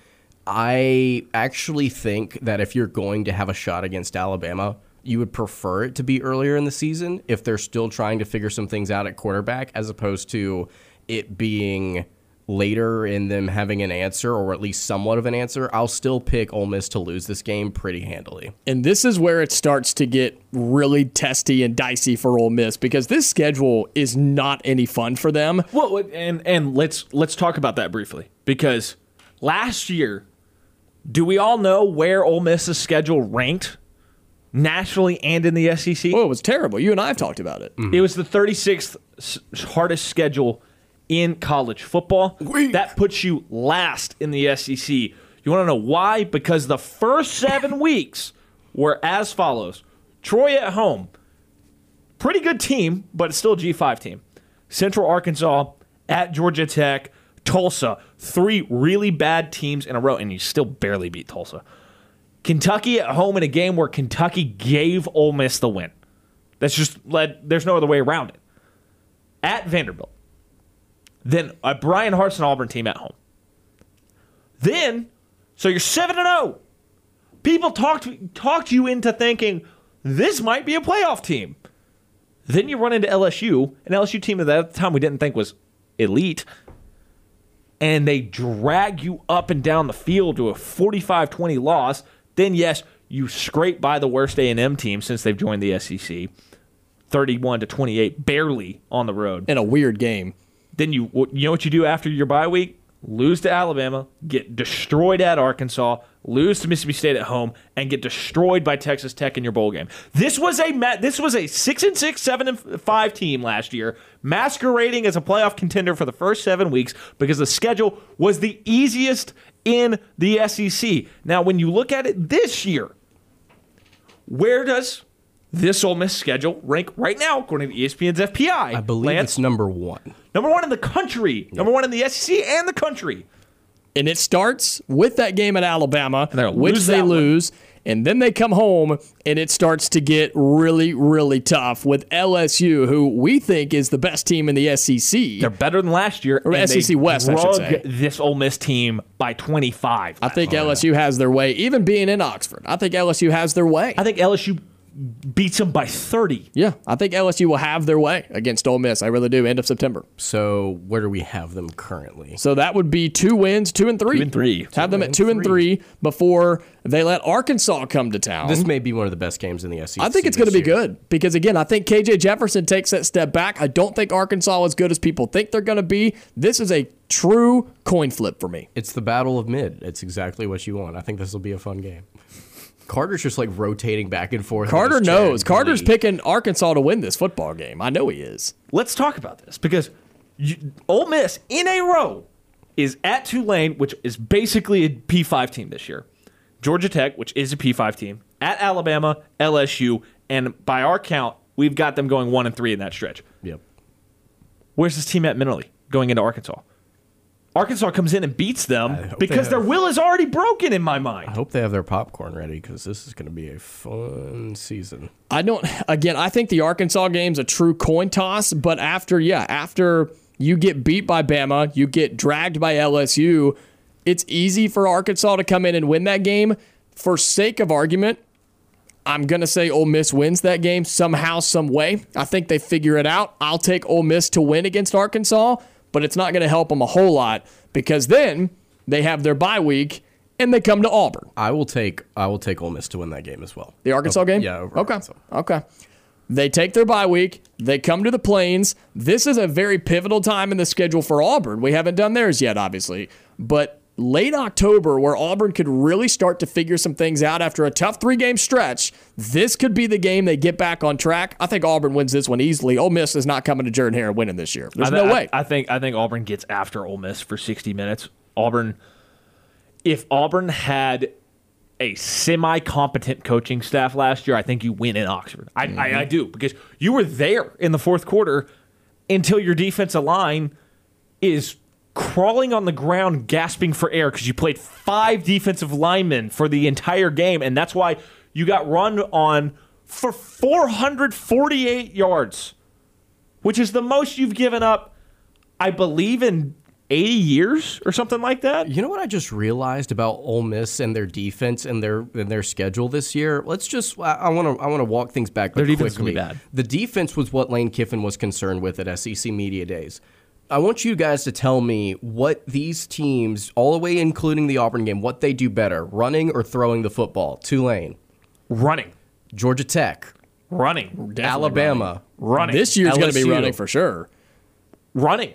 I actually think that if you're going to have a shot against Alabama, you would prefer it to be earlier in the season if they're still trying to figure some things out at quarterback, as opposed to it being later in them having an answer, or at least somewhat of an answer, I'll still pick Ole Miss to lose this game pretty handily. And this is where it starts to get really testy and dicey for Ole Miss, because this schedule is not any fun for them. Well, and let's talk about that briefly, because last year, do we all know where Ole Miss's schedule ranked nationally and in the SEC? Oh, it was terrible. You and I have talked about it. Mm-hmm. It was the 36th hardest schedule in college football. That puts you last in the SEC. You want to know why? Because the first 7 weeks were as follows. Troy at home. Pretty good team, but still a G5 team. Central Arkansas, at Georgia Tech, Tulsa. Three really bad teams in a row, and you still barely beat Tulsa. Kentucky at home in a game where Kentucky gave Ole Miss the win. That's just led. There's no other way around it. At Vanderbilt. Then a Brian Harsin-Auburn team at home. Then, so you're 7-0. People talked you into thinking this might be a playoff team. Then you run into LSU, an LSU team that at the time we didn't think was elite, and they drag you up and down the field to a 45-20 loss. Then, yes, you scrape by the worst A&M team since they've joined the SEC, 31-28, barely on the road. In a weird game. Then you know what you do after your bye week? Lose to Alabama, get destroyed at Arkansas, lose to Mississippi State at home, and get destroyed by Texas Tech in your bowl game. This was a 6-6, 7-5 team last year, masquerading as a playoff contender for the first 7 weeks because the schedule was the easiest in the SEC. Now, when you look at it this year, where does this Ole Miss schedule rank right now, according to ESPN's FPI? I believe it's number one. Number one in the country. Yep. Number one in the SEC and the country. And it starts with that game at Alabama, which they lose. And then they come home, and it starts to get really, really tough with LSU, who we think is the best team in the SEC. They're better than last year. Or SEC West, I should say. This Ole Miss team by 25. I think LSU has their way, even being in Oxford. I think LSU has their way. I think LSU beats them by 30. Yeah, I think LSU will have their way against Ole Miss. I really do. End of September. So where do we have them currently? So that would be 2 wins, 2-3. 2-3. Have them at 2-3 before they let Arkansas come to town. This may be one of the best games in the SEC. I think it's going to be good because, again, I think KJ Jefferson takes that step back. I don't think Arkansas is as good as people think they're going to be. This is a true coin flip for me. It's the battle of mid. It's exactly what you want. I think this will be a fun game. Carter's just like rotating back and forth. Carter knows. Carter's picking Arkansas to win this football game. I know he is. Let's talk about this because Ole Miss in a row is at Tulane, which is basically a P5 team this year. Georgia Tech, which is a P5 team. At Alabama, LSU, and by our count, we've got them going 1-3 in that stretch. Yep. Where's this team at mentally going into Arkansas? Arkansas comes in and beats them because their will is already broken in my mind. I hope they have their popcorn ready because this is going to be a fun season. I think the Arkansas game's a true coin toss, but after you get beat by Bama, you get dragged by LSU, it's easy for Arkansas to come in and win that game. For sake of argument, I'm going to say Ole Miss wins that game somehow, some way. I think they figure it out. I'll take Ole Miss to win against Arkansas, but it's not going to help them a whole lot because then they have their bye week and they come to Auburn. I will take Ole Miss to win that game as well. The Arkansas game? Yeah. Okay. Arkansas. Okay. They take their bye week. They come to the Plains. This is a very pivotal time in the schedule for Auburn. We haven't done theirs yet, obviously, but late October, where Auburn could really start to figure some things out after a tough 3-game stretch, this could be the game they get back on track. I think Auburn wins this one easily. Ole Miss is not coming to Jordan-Hare winning this year. There's no way. I think Auburn gets after Ole Miss for 60 minutes. If Auburn had a semi-competent coaching staff last year, I think you win in Oxford. I do, because you were there in the fourth quarter until your defensive line is crawling on the ground, gasping for air because you played 5 defensive linemen for the entire game, and that's why you got run on for 448 yards, which is the most you've given up, I believe, in 80 years or something like that. You know what I just realized about Ole Miss and their defense and their schedule this year? I want to walk things back. Their defense is going to be bad. The defense was what Lane Kiffin was concerned with at SEC Media Days. I want you guys to tell me what these teams, all the way including the Auburn game, what they do better, running or throwing the football. Tulane. Running. Georgia Tech. Running. Definitely Alabama. Running. This year's going to be running for sure. Running.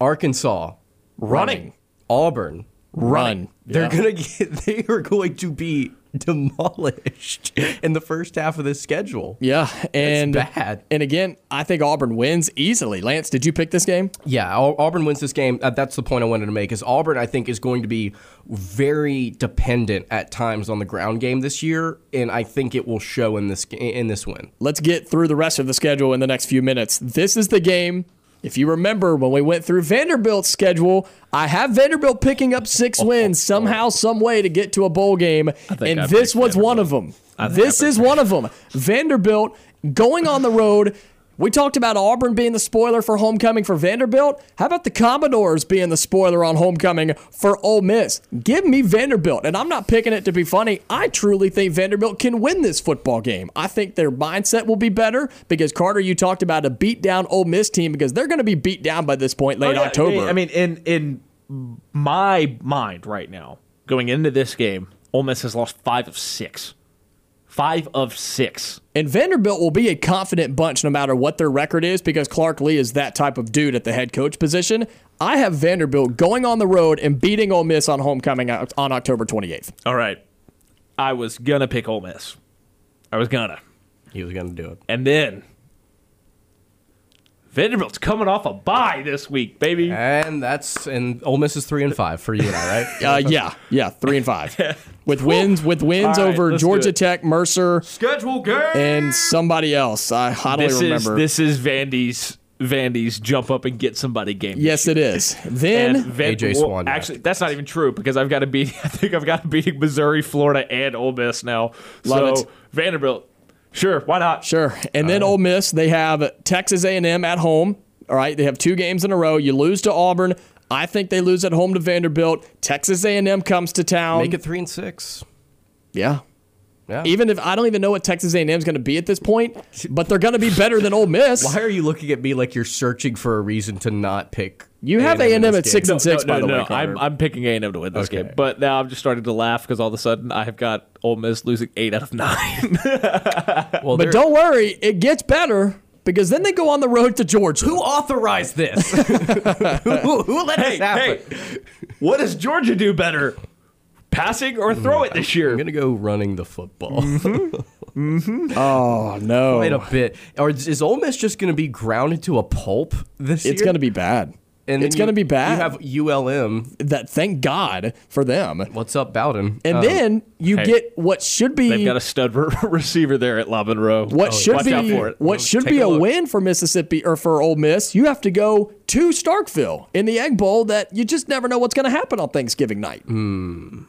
Arkansas. Running. Auburn. Run. They're they are going to be demolished in the first half of this schedule. Yeah. And that's bad. And again, I think Auburn wins easily. Lance, did you pick this game? Yeah, Auburn wins this game. That's the point I wanted to make is Auburn, I think, is going to be very dependent at times on the ground game this year, and I think it will show in this win. Let's get through the rest of the schedule in the next few minutes. This is the game. If you remember, when we went through Vanderbilt's schedule, I have Vanderbilt picking up 6 wins somehow, some way to get to a bowl game, and this was one of them. This is one of them. Vanderbilt going on the road. We talked about Auburn being the spoiler for homecoming for Vanderbilt. How about the Commodores being the spoiler on homecoming for Ole Miss? Give me Vanderbilt, and I'm not picking it to be funny. I truly think Vanderbilt can win this football game. I think their mindset will be better because, Carter, you talked about a beat-down Ole Miss team because they're going to be beat down by this point late October. I mean, in my mind right now, going into this game, Ole Miss has lost 5 of 6. 5 of 6. And Vanderbilt will be a confident bunch no matter what their record is because Clark Lee is that type of dude at the head coach position. I have Vanderbilt going on the road and beating Ole Miss on homecoming on October 28th. All right. I was going to pick Ole Miss. I was going to. He was going to do it. And then Vanderbilt's coming off a bye this week, baby. And Ole Miss is 3-5 for you and I, right? Yeah, 3-5 with wins right, over Georgia Tech, Mercer, schedule game, and somebody else. I hardly remember. This is Vandy's jump up and get somebody game. Yes, it is. Then AJ Swan. Well, actually, that's not even true because I think I've got to beat Missouri, Florida, and Ole Miss now. Love so it. Vanderbilt. Sure, why not? Sure. And then Ole Miss, they have Texas A&M at home. All right, they have 2 games in a row. You lose to Auburn. I think they lose at home to Vanderbilt. Texas A&M comes to town. Make it 3-6. Yeah. Yeah. Even if I don't even know what Texas A&M is going to be at this point, but they're going to be better than Ole Miss. Why are you looking at me like you're searching for a reason to not pick? You have A&M at 6-6. By the way, Carter. I'm picking A&M to win this game, but now I'm just starting to laugh because all of a sudden I've got Ole Miss losing 8 out of 9. Well, but don't worry, it gets better. Because then they go on the road to Georgia. Who authorized this? who let this happen? Hey, what does Georgia do better, passing or throw it this year? I'm going to go running the football. Mm-hmm. Mm-hmm. Oh, no. Wait a bit. Or is Ole Miss just going to be grounded to a pulp this year? It's going to be bad. And it's going to be bad. You have ULM. Thank God for them. What's up, Bowden? And then you get what should be... They've got a stud receiver there at La Monroe. What should be a win for Mississippi or for Ole Miss, you have to go to Starkville in the Egg Bowl that you just never know what's going to happen on Thanksgiving night. Mm.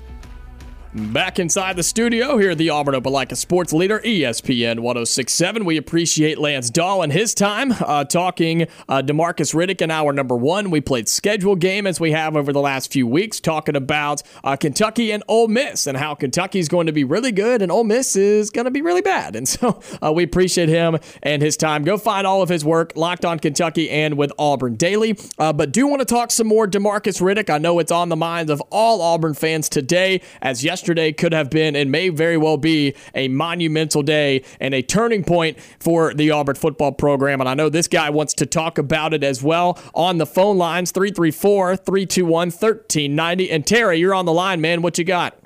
Back inside the studio here at the Auburn Opelika Sports Leader, ESPN 106.7. We appreciate Lance Dawe and his time talking DeMarcus Riddick in hour number one. We played schedule game as we have over the last few weeks, talking about Kentucky and Ole Miss and how Kentucky is going to be really good and Ole Miss is going to be really bad. And so we appreciate him and his time. Go find all of his work, Locked On Kentucky and with Auburn Daily. But do want to talk some more DeMarcus Riddick. I know it's on the minds of all Auburn fans today, as yesterday could have been and may very well be a monumental day and a turning point for the Auburn football program. And I know this guy wants to talk about it as well on the phone lines, 334-321-1390. And Terry, you're on the line, man. What you got?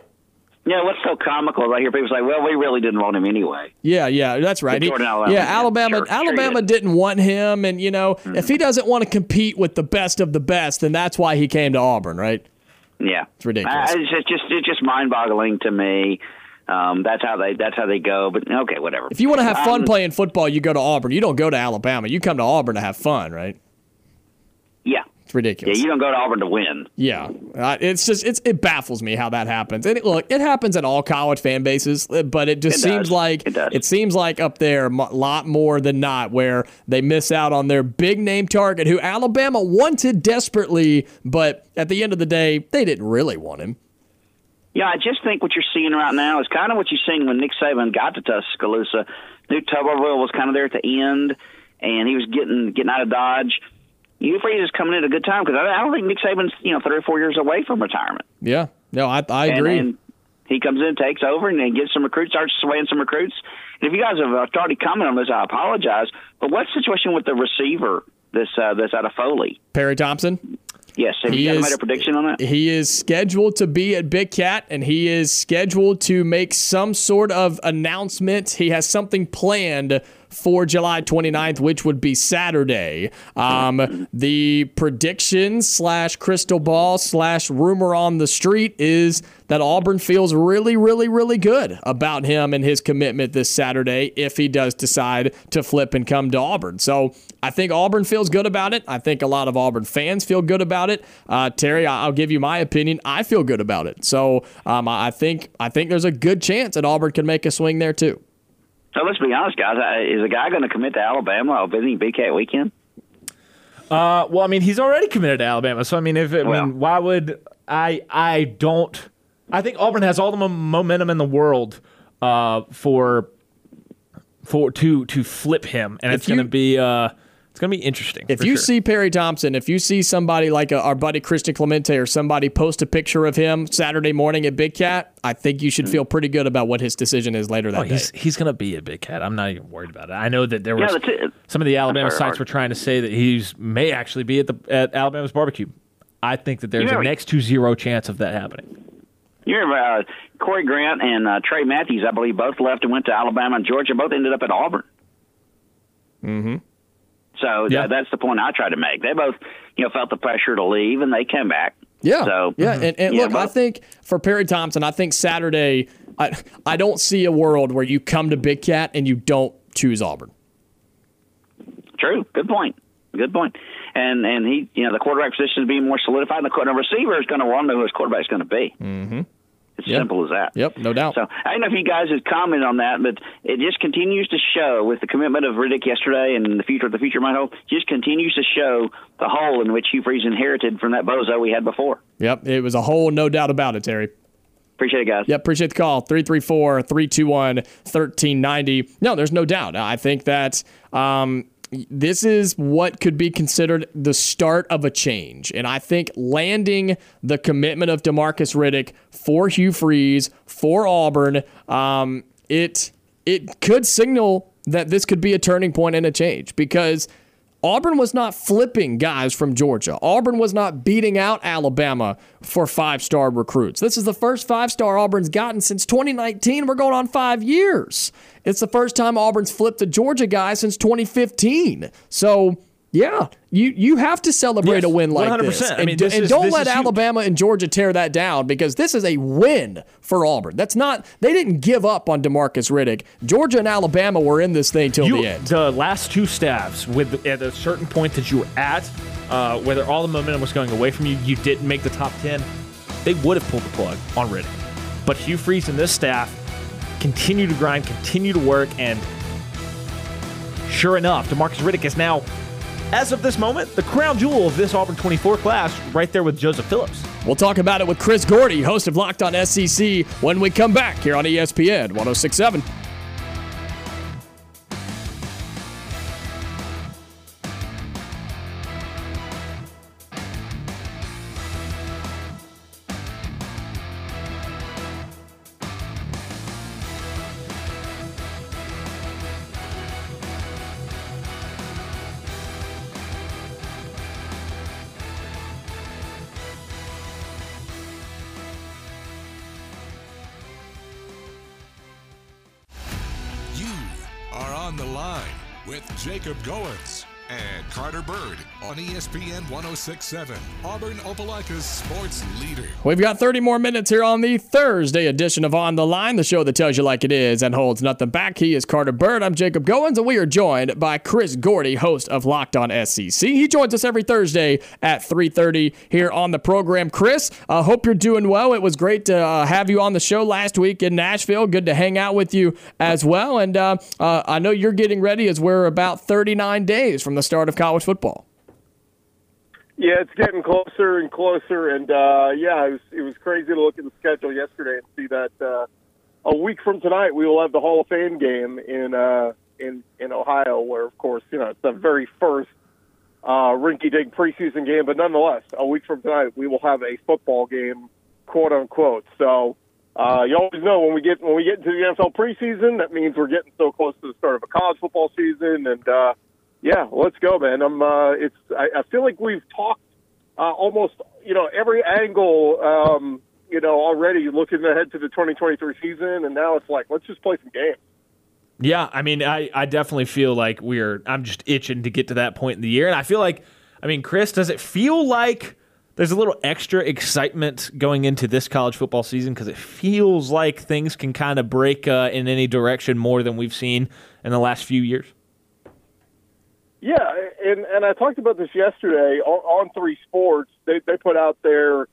Yeah, what's so comical right here? People say, well, we really didn't want him anyway. Yeah, that's right. Alabama didn't want him. And, if he doesn't want to compete with the best of the best, then that's why he came to Auburn, right? Yeah, it's ridiculous. It's just mind-boggling to me. That's how they go. But okay, whatever. If you want to have fun playing football, you go to Auburn. You don't go to Alabama. You come to Auburn to have fun, right? Yeah. It's ridiculous. Yeah, you don't go to Auburn to win. Yeah, it baffles me how that happens. And it happens at all college fan bases, but it seems like up there a lot more than not, where they miss out on their big name target, who Alabama wanted desperately, but at the end of the day, they didn't really want him. Yeah, I just think what you're seeing right now is kind of what you're seeing when Nick Saban got to Tuscaloosa. New Tuberville was kind of there at the end, and he was getting out of Dodge. Hugh Freeze is coming in at a good time because I don't think Nick Saban's 3 or 4 years away from retirement. Yeah, no, I agree. And he comes in, takes over, and then gets some recruits, starts swaying some recruits. And if you guys have already commented on this, I apologize. But what's the situation with the receiver that's out of Foley? Perry Thompson? Yes, have you guys made a prediction on that? He is scheduled to be at Big Cat, and he is scheduled to make some sort of announcement. He has something planned for July 29th, which would be Saturday. The prediction /crystal ball/rumor on the street is that Auburn feels really, really, really good about him and his commitment this Saturday if he does decide to flip and come to Auburn. So I think Auburn feels good about it. I think a lot of Auburn fans feel good about it. Terry, I'll give you my opinion. I feel good about it. So I think there's a good chance that Auburn can make a swing there too. So let's be honest, guys. Is a guy going to commit to Alabama over the Big Cat weekend? Well, I mean, he's already committed to Alabama. So, why would I don't – I think Auburn has all the momentum in the world to flip him, and it's going to be it's going to be interesting. If you see Perry Thompson, if you see somebody like our buddy Christian Clemente or somebody post a picture of him Saturday morning at Big Cat, I think you should feel pretty good about what his decision is later that day. He's going to be at Big Cat. I'm not even worried about it. I know that there was some of the Alabama sites were trying to say that he may actually be at Alabama's barbecue. I think that there's a next to zero chance of that happening. You remember Corey Grant and Trey Matthews, I believe, both left and went to Alabama and Georgia. Both ended up at Auburn. Mm-hmm. So that's the point I try to make. They both, felt the pressure to leave, and they came back. Yeah, so, and look, I think for Perry Thompson, I think Saturday, I don't see a world where you come to Big Cat and you don't choose Auburn. True. Good point. And he, the quarterback position is being more solidified, and the receiver is going to wonder who his quarterback is going to be. Mm-hmm. It's simple as that. Yep, no doubt. So I don't know if you guys have commented on that, but it just continues to show, with the commitment of Riddick yesterday and the future might hold, just continues to show the hole in which Hugh Freeze inherited from that bozo we had before. Yep, it was a hole, no doubt about it, Terry. Appreciate it, guys. Yep, appreciate the call. 334-321-1390. No, there's no doubt. I think that this is what could be considered the start of a change. And I think landing the commitment of DeMarcus Riddick for Hugh Freeze, for Auburn, it could signal that this could be a turning point and a change, because Auburn was not flipping guys from Georgia. Auburn was not beating out Alabama for five-star recruits. This is the first five-star Auburn's gotten since 2019. We're going on 5 years. It's the first time Auburn's flipped a Georgia guy since 2015. So, yeah, you have to celebrate a win like 100%. This. And, don't let Alabama and Georgia tear that down, because this is a win for Auburn. That's not – they didn't give up on DeMarcus Riddick. Georgia and Alabama were in this thing till the end. The last two staffs, at a certain point that you were at, whether all the momentum was going away from you, you didn't make the top 10, they would have pulled the plug on Riddick. But Hugh Freeze and this staff continue to grind, continue to work, and sure enough, DeMarcus Riddick is now – as of this moment, the crown jewel of this Auburn 24 class, right there with Joseph Phillips. We'll talk about it with Chris Gordy, host of Locked On SEC, when we come back here on ESPN 106.7. Jacob Goins and Carter Byrd on ESPN 106.7, Auburn Opelika's sports leader. We've got 30 more minutes here on the Thursday edition of On the Line, the show that tells you like it is and holds nothing back. He is Carter Byrd. I'm Jacob Goins, and we are joined by Chris Gordy, host of Locked On SEC. He joins us every Thursday at 3:30 here on the program. Chris, I hope you're doing well. It was great to have you on the show last week in Nashville. Good to hang out with you as well. And I know you're getting ready, as we're about 39 days from the start of college football. Yeah, it's getting closer and closer, and it was crazy to look at the schedule yesterday and see that a week from tonight we will have the Hall of Fame game in Ohio, where, of course, you know, it's the very first rinky-dink preseason game, but nonetheless, a week from tonight we will have a football game, quote unquote. So you always know when we get into the NFL preseason, that means we're getting so close to the start of a college football season, and yeah, let's go, man. I feel like we've talked almost, you know, every angle, you know, already looking ahead to the 2023 season, and now it's like, let's just play some games. Yeah, I mean, I definitely feel like I'm just itching to get to that point in the year, and I feel like, I mean, Chris, does it feel like there's a little extra excitement going into this college football season, because it feels like things can kind of break in any direction more than we've seen in the last few years? Yeah, and I talked about this yesterday on 3 Sports. They put out their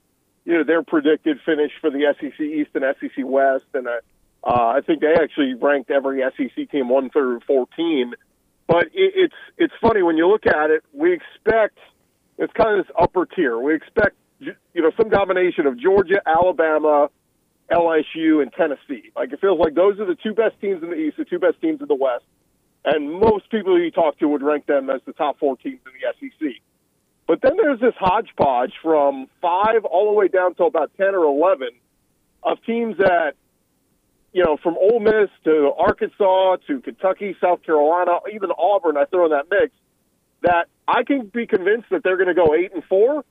predicted finish for the SEC East and SEC West, and I think they actually ranked every SEC team 1 through 14. But it's funny when you look at it. We expect, it's kind of this upper tier. We expect, you know, some domination of Georgia, Alabama, LSU, and Tennessee. Like, it feels like those are the two best teams in the East, the two best teams in the West. And most people you talk to would rank them as the top 4 teams in the SEC. But then there's this hodgepodge from 5 all the way down to about 10 or 11 of teams that, you know, from Ole Miss to Arkansas to Kentucky, South Carolina, even Auburn, I throw in that mix, that I can be convinced that they're going to go 8-4.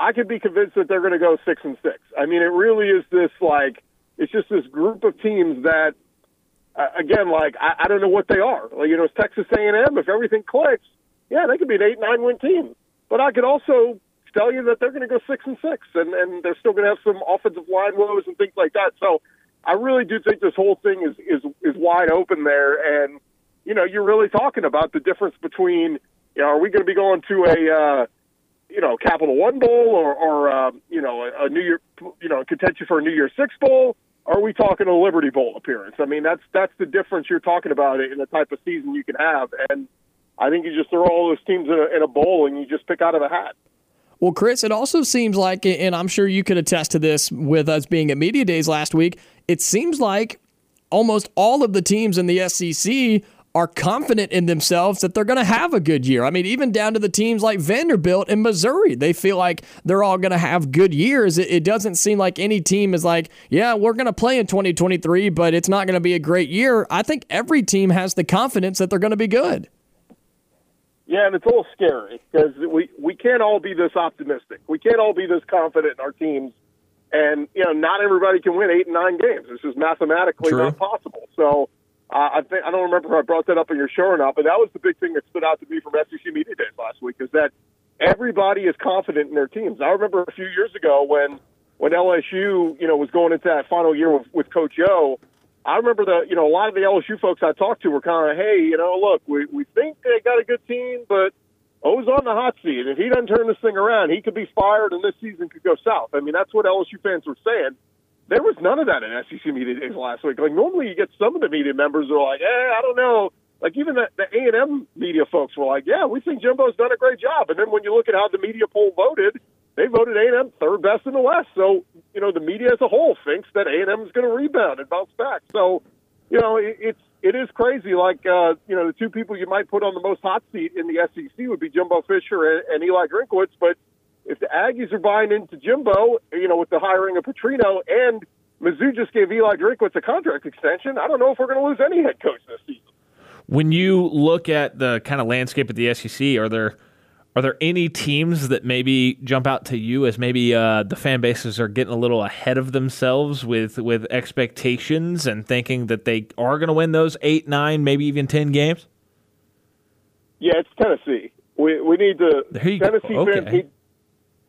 I could be convinced that they're going to go 6-6. I mean, it really is this, like, it's just this group of teams that, again, like, I don't know what they are. Like, you know, it's Texas A&M. If everything clicks, yeah, they could be an 8-9 win team. But I could also tell you that they're going to go 6-6, and they're still going to have some offensive line woes and things like that. So I really do think this whole thing is wide open there. And, you know, you're really talking about the difference between, you know, are we going to be going to a you know, Capital One Bowl or you know, a New Year, you know, contention for a New Year's Six Bowl? Are we talking a Liberty Bowl appearance? I mean, that's the difference you're talking about in the type of season you can have. And I think you just throw all those teams in a bowl and you just pick out of a hat. Well, Chris, it also seems like, and I'm sure you could attest to this with us being at Media Days last week, it seems like almost all of the teams in the SEC are confident in themselves that they're going to have a good year. I mean, even down to the teams like Vanderbilt and Missouri, they feel like they're all going to have good years. It doesn't seem like any team is like, yeah, we're going to play in 2023, but it's not going to be a great year. I think every team has the confidence that they're going to be good. Yeah, and it's a little scary because we can't all be this optimistic. We can't all be this confident in our teams. And, you know, not everybody can win 8 and 9 games. This is mathematically not possible. So I don't remember if I brought that up in your show or not, but that was the big thing that stood out to me from SEC Media Days last week is that everybody is confident in their teams. I remember a few years ago when LSU, you know, was going into that final year with Coach Yo, I remember that, you know, a lot of the LSU folks I talked to were kind of, hey, you know, look, we think they got a good team, but O's on the hot seat. If he doesn't turn this thing around, he could be fired and this season could go south. I mean, that's what LSU fans were saying. There was none of that in SEC Media Days last week. Like, normally you get some of the media members who are like, I don't know. Like, even the A&M media folks were like, yeah, we think Jimbo's done a great job. And then when you look at how the media poll voted, they voted A&M third best in the West. So, you know, the media as a whole thinks that A&M is going to rebound and bounce back. So, you know, it is crazy. Like, you know, the two people you might put on the most hot seat in the SEC would be Jimbo Fisher and Eli Drinkwitz. But if the Aggies are buying into Jimbo, you know, with the hiring of Petrino, and Mizzou just gave Eli Drinkwitz a contract extension, I don't know if we're going to lose any head coach this season. When you look at the kind of landscape of the SEC, Are there any teams that maybe jump out to you as maybe the fan bases are getting a little ahead of themselves with expectations and thinking that they are going to win those 8, 9, maybe even 10 games? Yeah, it's Tennessee. We need to – Tennessee fans,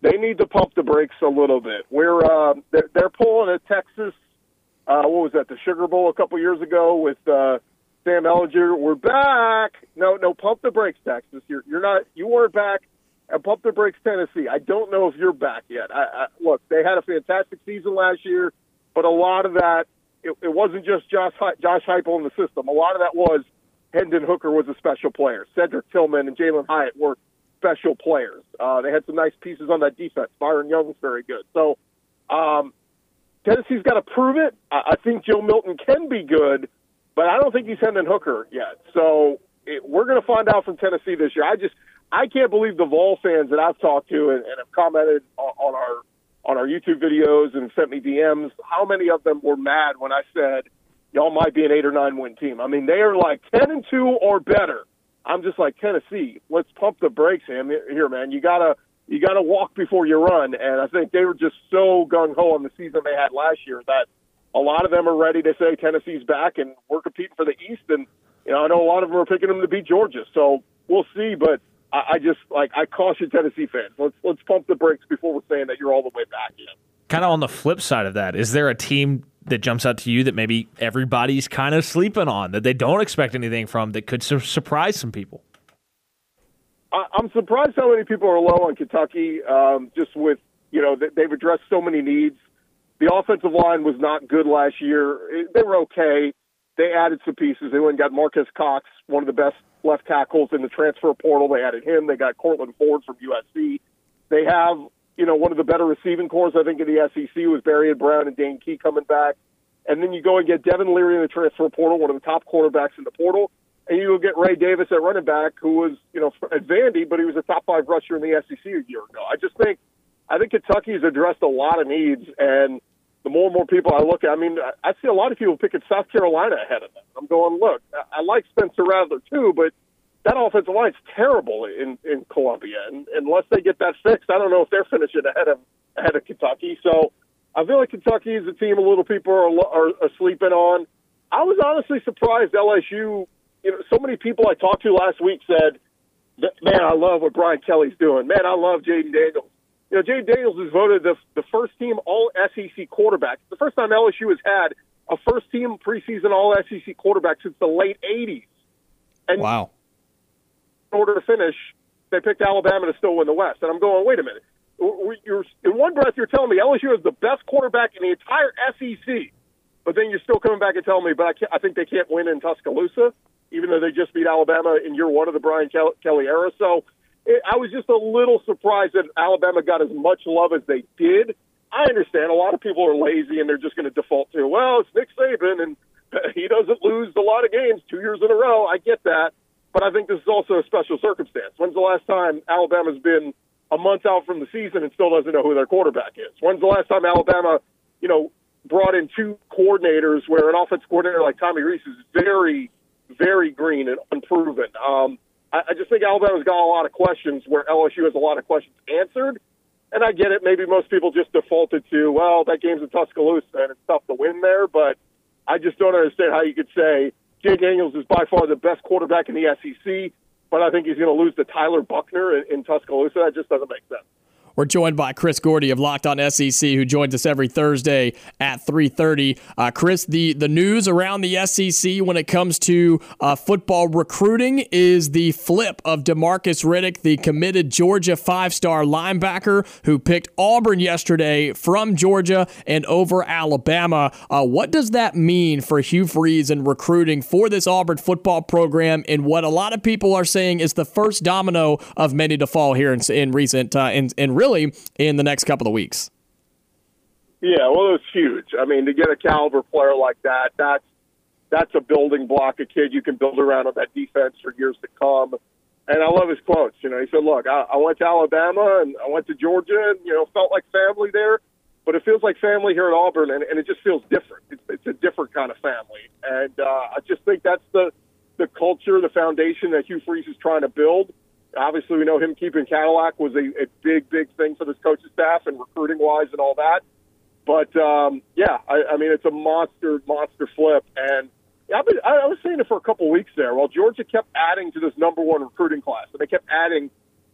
they need to pump the brakes a little bit. They're pulling a Texas what was that, the Sugar Bowl a couple years ago with Sam Ellinger, we're back. No, pump the brakes, Texas. You weren't back, and pump the brakes, Tennessee. I don't know if you're back yet. Look, they had a fantastic season last year, but a lot of that, it wasn't just Josh Heupel in the system. A lot of that was Hendon Hooker was a special player. Cedric Tillman and Jalen Hyatt were special players. They had some nice pieces on that defense. Byron Young was very good. So Tennessee's got to prove it. I think Joe Milton can be good, but I don't think he's Hendon Hooker yet. So we're going to find out from Tennessee this year. I can't believe the Vol fans that I've talked to and have commented on our YouTube videos and sent me DMs, how many of them were mad when I said, y'all might be an 8 or 9 win team. I mean, they are like 10-2 or better. I'm just like, Tennessee, let's pump the brakes here, man. You gotta walk before you run. And I think they were just so gung-ho on the season they had last year that a lot of them are ready to say Tennessee's back and we're competing for the East. And, you know, I know a lot of them are picking them to beat Georgia. So we'll see. But I caution Tennessee fans. Let's pump the brakes before we're saying that you're all the way back yet. Kind of on the flip side of that, is there a team that jumps out to you that maybe everybody's kind of sleeping on, that they don't expect anything from, that could surprise some people? I'm surprised how many people are low on Kentucky, just with, you know, they've addressed so many needs. The offensive line was not good last year. They were okay. They added some pieces. They went and got Marquez Cox, one of the best left tackles in the transfer portal. They added him. They got Cortland Ford from USC. They have, you know, one of the better receiving corps, I think, in the SEC with Barry and Brown and Dane Key coming back. And then you go and get Devin Leary in the transfer portal, one of the top quarterbacks in the portal. And you go get Ray Davis at running back, who was, you know, at Vandy, but he was a top 5 rusher in the SEC a year ago. I think Kentucky has addressed a lot of needs, and the more and more people I look at, I mean, I see a lot of people picking South Carolina ahead of them. I'm going, look, I like Spencer Rattler too, but that offensive line's terrible in Columbia, and unless they get that fixed, I don't know if they're finishing ahead of Kentucky. So I feel like Kentucky is a team a little people are sleeping on. I was honestly surprised LSU. You know, so many people I talked to last week said, "Man, I love what Brian Kelly's doing. Man, I love Jaden Daniels." You know, Jaden Daniels was voted the first-team All-SEC quarterback. The first time LSU has had a first-team preseason All-SEC quarterback since the late 80s. And wow. In order to finish They picked Alabama to still win the West. And I'm going, wait a minute. You're, in one breath, you're telling me LSU is the best quarterback in the entire SEC, but then you're still coming back and telling me, but I think they can't win in Tuscaloosa, even though they just beat Alabama in year one of the Brian Kelly era. So I was just a little surprised that Alabama got as much love as they did. I understand a lot of people are lazy and they're just going to default to, well, it's Nick Saban and he doesn't lose a lot of games 2 years in a row. I get that. But I think this is also a special circumstance. When's the last time Alabama's been a month out from the season and still doesn't know who their quarterback is? When's the last time Alabama, you know, brought in two coordinators where an offensive coordinator like Tommy Reese is very, very green and unproven? I just think Alabama's got a lot of questions where LSU has a lot of questions answered. And I get it. Maybe most people just defaulted to, well, that game's in Tuscaloosa and it's tough to win there. But I just don't understand how you could say Jaden Daniels is by far the best quarterback in the SEC, but I think he's going to lose to Tyler Buckner in Tuscaloosa. That just doesn't make sense. We're joined by Chris Gordy of Locked On SEC, who joins us every Thursday at 3:30. Chris, the news around the SEC when it comes to football recruiting is the flip of DeMarcus Riddick, the committed Georgia five-star linebacker who picked Auburn yesterday from Georgia and over Alabama. What does that mean for Hugh Freeze and recruiting for this Auburn football program and what a lot of people are saying is the first domino of many to fall here in the next couple of weeks? Yeah, well, it was huge. I mean, to get a caliber player like that, that's a building block, a kid you can build around on that defense for years to come. And I love his quotes. You know, he said, look, I went to Alabama and I went to Georgia and, you know, felt like family there, but it feels like family here at Auburn, and it just feels different. It's a different kind of family. And I just think that's the culture, the foundation that Hugh Freeze is trying to build. Obviously, we know him keeping Cadillac was a big thing for this coaching staff and recruiting-wise and all that. But, I mean, it's a monster flip. And I was saying it for a couple weeks there. Well, Georgia kept adding to this number one recruiting class, and they kept adding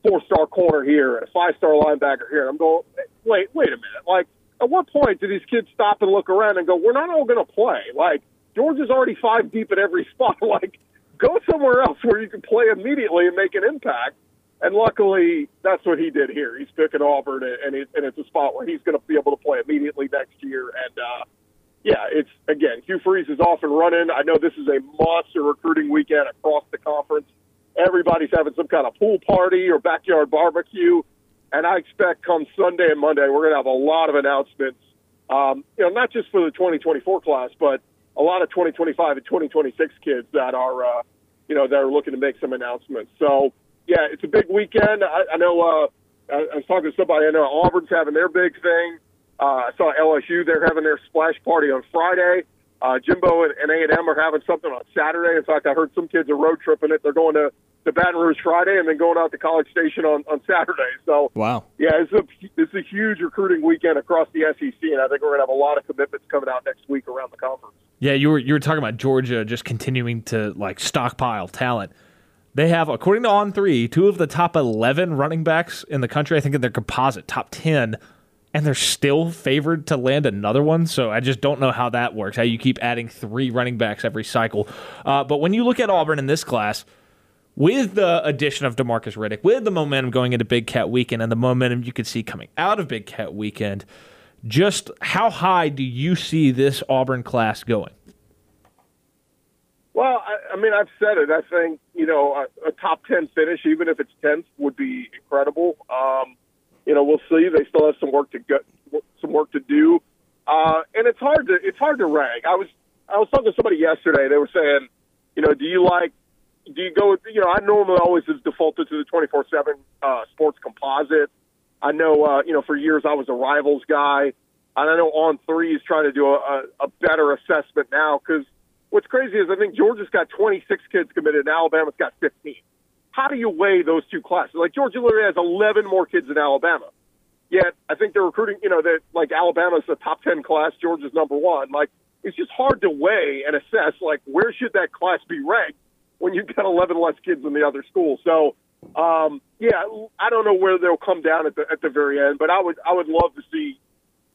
four-star corner here and a five-star linebacker here. And I'm going, wait a minute. Like, at what point do these kids stop and look around and go, we're not all going to play? Like, Georgia's already five deep at every spot. Like, go somewhere else where you can play immediately and make an impact. And luckily, that's what he did here. He's picking Auburn, and it's a spot where he's going to be able to play immediately next year. And, it's, again, Hugh Freeze is off and running. I know this is a monster recruiting weekend across the conference. Everybody's having some kind of pool party or backyard barbecue. And I expect come Sunday and Monday, we're going to have a lot of announcements, not just for the 2024 class, but a lot of 2025 and 2026 kids that are, that are looking to make some announcements. So, yeah, it's a big weekend. I know I was talking to somebody. I know Auburn's having their big thing. I saw LSU. They're having their splash party on Friday. Jimbo and A&M are having something on Saturday. In fact, I heard some kids are road tripping it. They're going to Baton Rouge Friday and then going out to College Station on Saturday. So, wow. Yeah, it's a huge recruiting weekend across the SEC, and I think we're going to have a lot of commitments coming out next week around the conference. Yeah, you were talking about Georgia just continuing to like stockpile talent. They have, according to On3, two of the top 11 running backs in the country, I think in their composite, top 10, and they're still favored to land another one. So I just don't know how that works, how you keep adding three running backs every cycle. But when you look at Auburn in this class, with the addition of DeMarcus Riddick, with the momentum going into Big Cat Weekend and the momentum you could see coming out of Big Cat Weekend, just how high do you see this Auburn class going? Well, I mean, I've said it. I think, a top 10 finish, even if it's 10th, would be incredible. We'll see. They still have some work to do. And it's hard to rank. I was talking to somebody yesterday. They were saying, do you go, I normally always have defaulted to the 24/7 sports composite. I know, for years I was a rivals guy, and I know On3 is trying to do a better assessment now, because what's crazy is I think Georgia's got 26 kids committed and Alabama's got 15. How do you weigh those two classes? Like, Georgia literally has 11 more kids than Alabama, yet I think they're recruiting, that like Alabama's a top 10 class, Georgia's number one. Like, it's just hard to weigh and assess, like, where should that class be ranked when you've got 11 less kids than the other school? So, I don't know where they'll come down at the very end, but I would love to see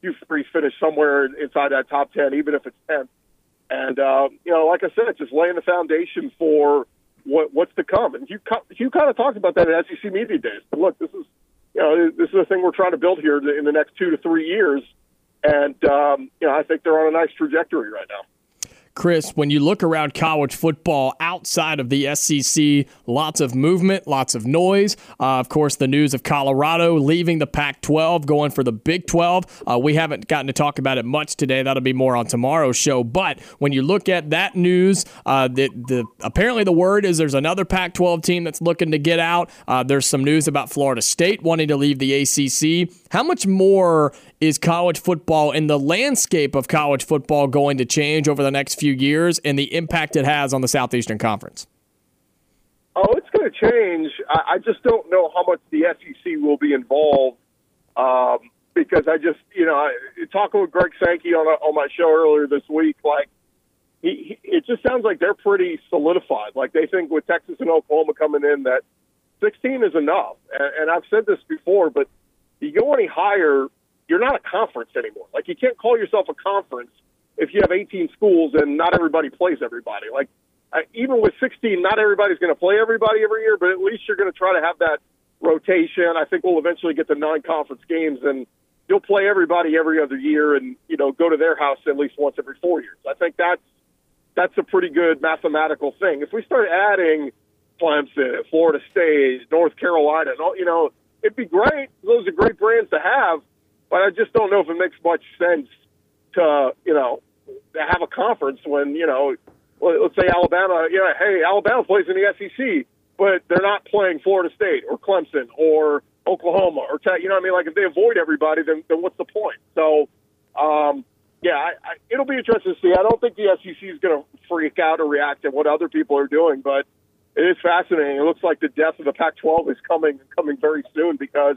Hugh Freeze finish somewhere inside that top 10, even if it's 10th. And, like I said, just laying the foundation for what's to come. And you kind of talked about that at SEC Media Days. But look, this is a thing we're trying to build here in the next 2 to 3 years. And, I think they're on a nice trajectory right now. Chris, when you look around college football outside of the SEC, lots of movement, lots of noise. Of course, the news of Colorado leaving the Pac-12, going for the Big 12. We haven't gotten to talk about it much today. That'll be more on tomorrow's show. But when you look at that news, apparently the word is there's another Pac-12 team that's looking to get out. There's some news about Florida State wanting to leave the ACC. How much more is college football and the landscape of college football going to change over the next few years and the impact it has on the Southeastern Conference? Oh, it's going to change. I just don't know how much the SEC will be involved because I talking with Greg Sankey on my show earlier this week, like it just sounds like they're pretty solidified. Like they think with Texas and Oklahoma coming in that 16 is enough. And I've said this before, but you go any higher, you're not a conference anymore. Like you can't call yourself a conference if you have 18 schools and not everybody plays everybody. Like even with 16, not everybody's going to play everybody every year, but at least you're going to try to have that rotation. I think we'll eventually get to non-conference games and you'll play everybody every other year and, go to their house at least once every 4 years. I think that's a pretty good mathematical thing. If we start adding Clemson, Florida State, North Carolina, and all, it'd be great. Those are great brands to have, but I just don't know if it makes much sense to, to have a conference when, let's say Alabama, Alabama plays in the SEC, but they're not playing Florida State or Clemson or Oklahoma or Tech. You know what I mean? Like if they avoid everybody, then what's the point? So, it'll be interesting to see. I don't think the SEC is going to freak out or react to what other people are doing, but it is fascinating. It looks like the death of the Pac-12 is coming very soon because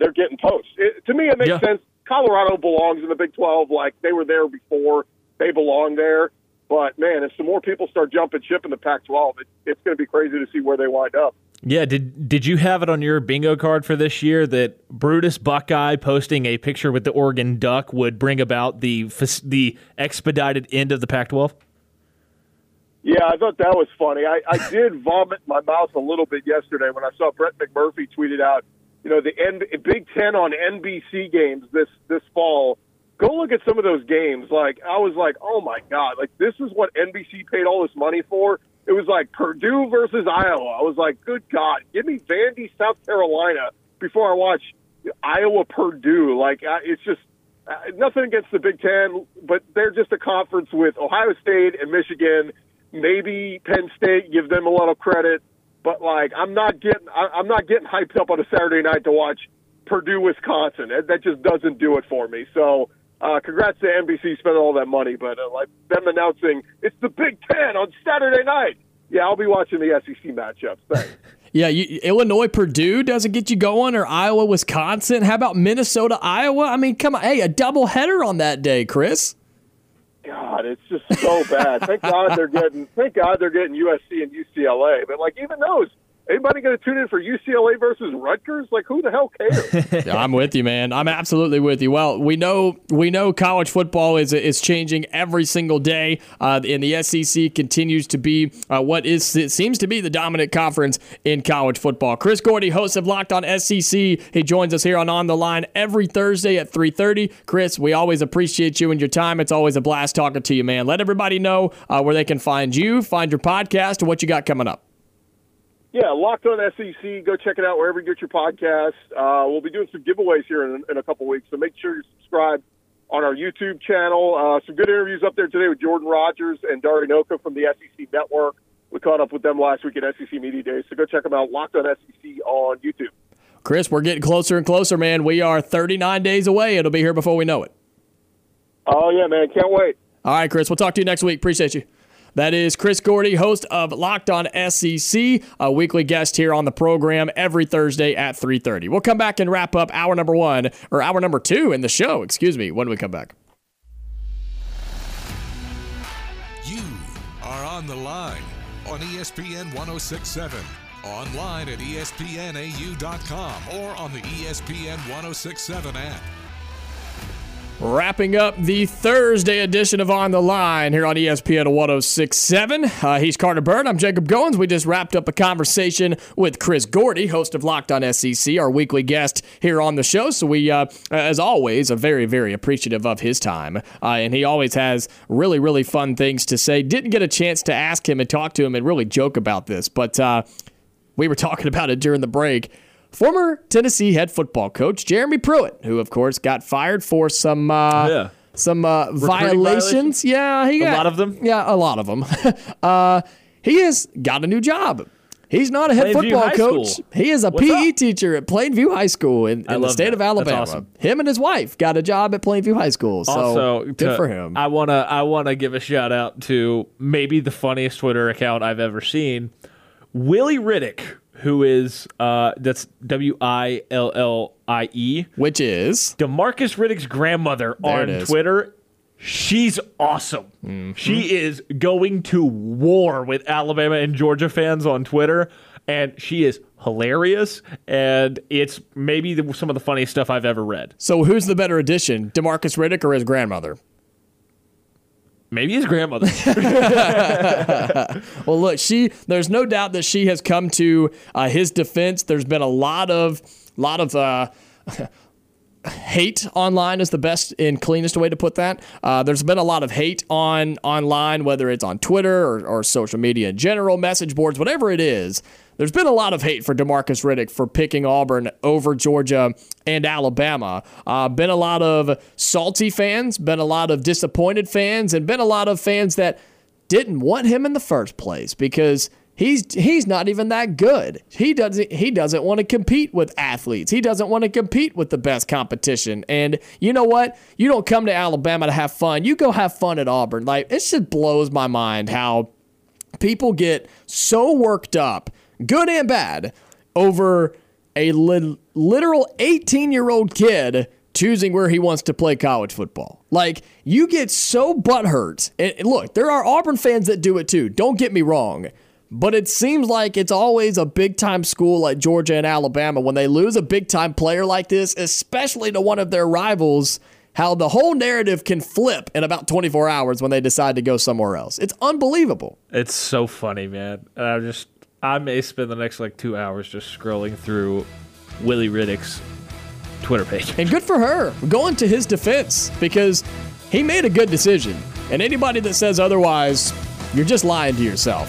they're getting poached. To me, it makes sense. Colorado belongs in the Big 12. Like, they were there before. They belong there. But, man, if some more people start jumping ship in the Pac-12, it's going to be crazy to see where they wind up. Yeah, did you have it on your bingo card for this year that Brutus Buckeye posting a picture with the Oregon Duck would bring about the expedited end of the Pac-12? Yeah, I thought that was funny. I did vomit my mouth a little bit yesterday when I saw Brett McMurphy tweeted out, the Big Ten on NBC games this fall. Go look at some of those games. Like, I was like, oh, my God. Like, this is what NBC paid all this money for. It was like Purdue versus Iowa. I was like, good God. Give me Vandy, South Carolina before I watch Iowa, Purdue. Like, it's just nothing against the Big Ten, but they're just a conference with Ohio State and Michigan. Maybe Penn State, give them a lot of credit, but like I'm not getting hyped up on a Saturday night to watch Purdue, Wisconsin. That just doesn't do it for me. So, congrats to NBC spending all that money, but like them announcing it's the Big Ten on Saturday night. Yeah, I'll be watching the SEC matchups. Thanks. Yeah, Illinois, Purdue doesn't get you going, or Iowa, Wisconsin. How about Minnesota, Iowa? I mean, come on, hey, a doubleheader on that day, Chris. God, it's just so bad. Thank God they're getting USC and UCLA. But like, even those, anybody going to tune in for UCLA versus Rutgers? Like, who the hell cares? I'm with you, man. I'm absolutely with you. Well, we know college football is changing every single day, and the SEC continues to be what seems to be the dominant conference in college football. Chris Gordy, host of Locked On SEC, he joins us here on the Line every Thursday at 3:30. Chris, we always appreciate you and your time. It's always a blast talking to you, man. Let everybody know where they can find you, find your podcast, and what you got coming up. Yeah, Locked On SEC. Go check it out wherever you get your podcast. We'll be doing some giveaways here in a couple weeks, so make sure you're subscribed on our YouTube channel. Some good interviews up there today with Jordan Rogers and Dari Noka from the SEC Network. We caught up with them last week at SEC Media Day, so go check them out, Locked On SEC on YouTube. Chris, we're getting closer and closer, man. We are 39 days away. It'll be here before we know it. Oh, yeah, man. Can't wait. All right, Chris. We'll talk to you next week. Appreciate you. That is Chris Gordy, host of Locked On SEC, a weekly guest here on the program every Thursday at 3:30. We'll come back and wrap up hour number two in the show, when we come back. You are on the Line on ESPN 106.7, online at ESPNAU.com or on the ESPN 106.7 app. Wrapping up the Thursday edition of On the Line here on ESPN 106.7. He's Carter Byrd. I'm Jacob Goins. We just wrapped up a conversation with Chris Gordy, host of Locked on SEC, our weekly guest here on the show. So we, as always, are very, very appreciative of his time. And he always has really, really fun things to say. Didn't get a chance to ask him and talk to him and really joke about this, but we were talking about it during the break. Former Tennessee head football coach Jeremy Pruitt, who of course got fired for some violations. Yeah, he got a lot of them. Yeah, a lot of them. He has got a new job. He's not a head football coach. He is a PE teacher at Plainview High School in the state of Alabama. Awesome. Him and his wife got a job at Plainview High School. So also, good for him. I wanna give a shout out to maybe the funniest Twitter account I've ever seen, Willie Riddick. Who is, that's Willie, which is DeMarcus Riddick's grandmother on Twitter. She's awesome. Mm-hmm. She is going to war with Alabama and Georgia fans on Twitter, and she is hilarious, and it's maybe some of the funniest stuff I've ever read. So who's the better addition, DeMarcus Riddick or his grandmother? Maybe his grandmother. Well, look, there's no doubt that she has come to his defense. There's been a lot of hate online is the best and cleanest way to put that. There's been a lot of hate online, whether it's on Twitter or social media in general, message boards, whatever it is. There's been a lot of hate for DeMarcus Riddick for picking Auburn over Georgia and Alabama. Been a lot of salty fans, been a lot of disappointed fans, and been a lot of fans that didn't want him in the first place because he's not even that good. He doesn't want to compete with athletes. He doesn't want to compete with the best competition. And you know what? You don't come to Alabama to have fun. You go have fun at Auburn. Like, it just blows my mind how people get so worked up, good and bad, over a literal 18-year-old kid choosing where he wants to play college football. Like, you get so butthurt. And look, there are Auburn fans that do it too. Don't get me wrong. But it seems like it's always a big-time school like Georgia and Alabama when they lose a big-time player like this, especially to one of their rivals, how the whole narrative can flip in about 24 hours when they decide to go somewhere else. It's unbelievable. It's so funny, man. And I may spend the next, 2 hours just scrolling through Willie Riddick's Twitter page. And good for her going to his defense because he made a good decision. And anybody that says otherwise, you're just lying to yourself.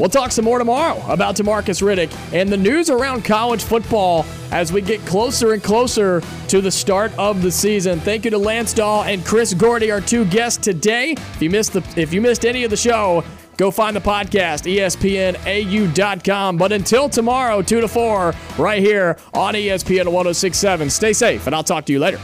We'll talk some more tomorrow about DeMarcus Riddick and the news around college football as we get closer and closer to the start of the season. Thank you to Lance Dawe and Chris Gordy, our two guests today. If you missed any of the show, go find the podcast, ESPNAU.com. But until tomorrow, 2 to 4, right here on ESPN 106.7. Stay safe, and I'll talk to you later.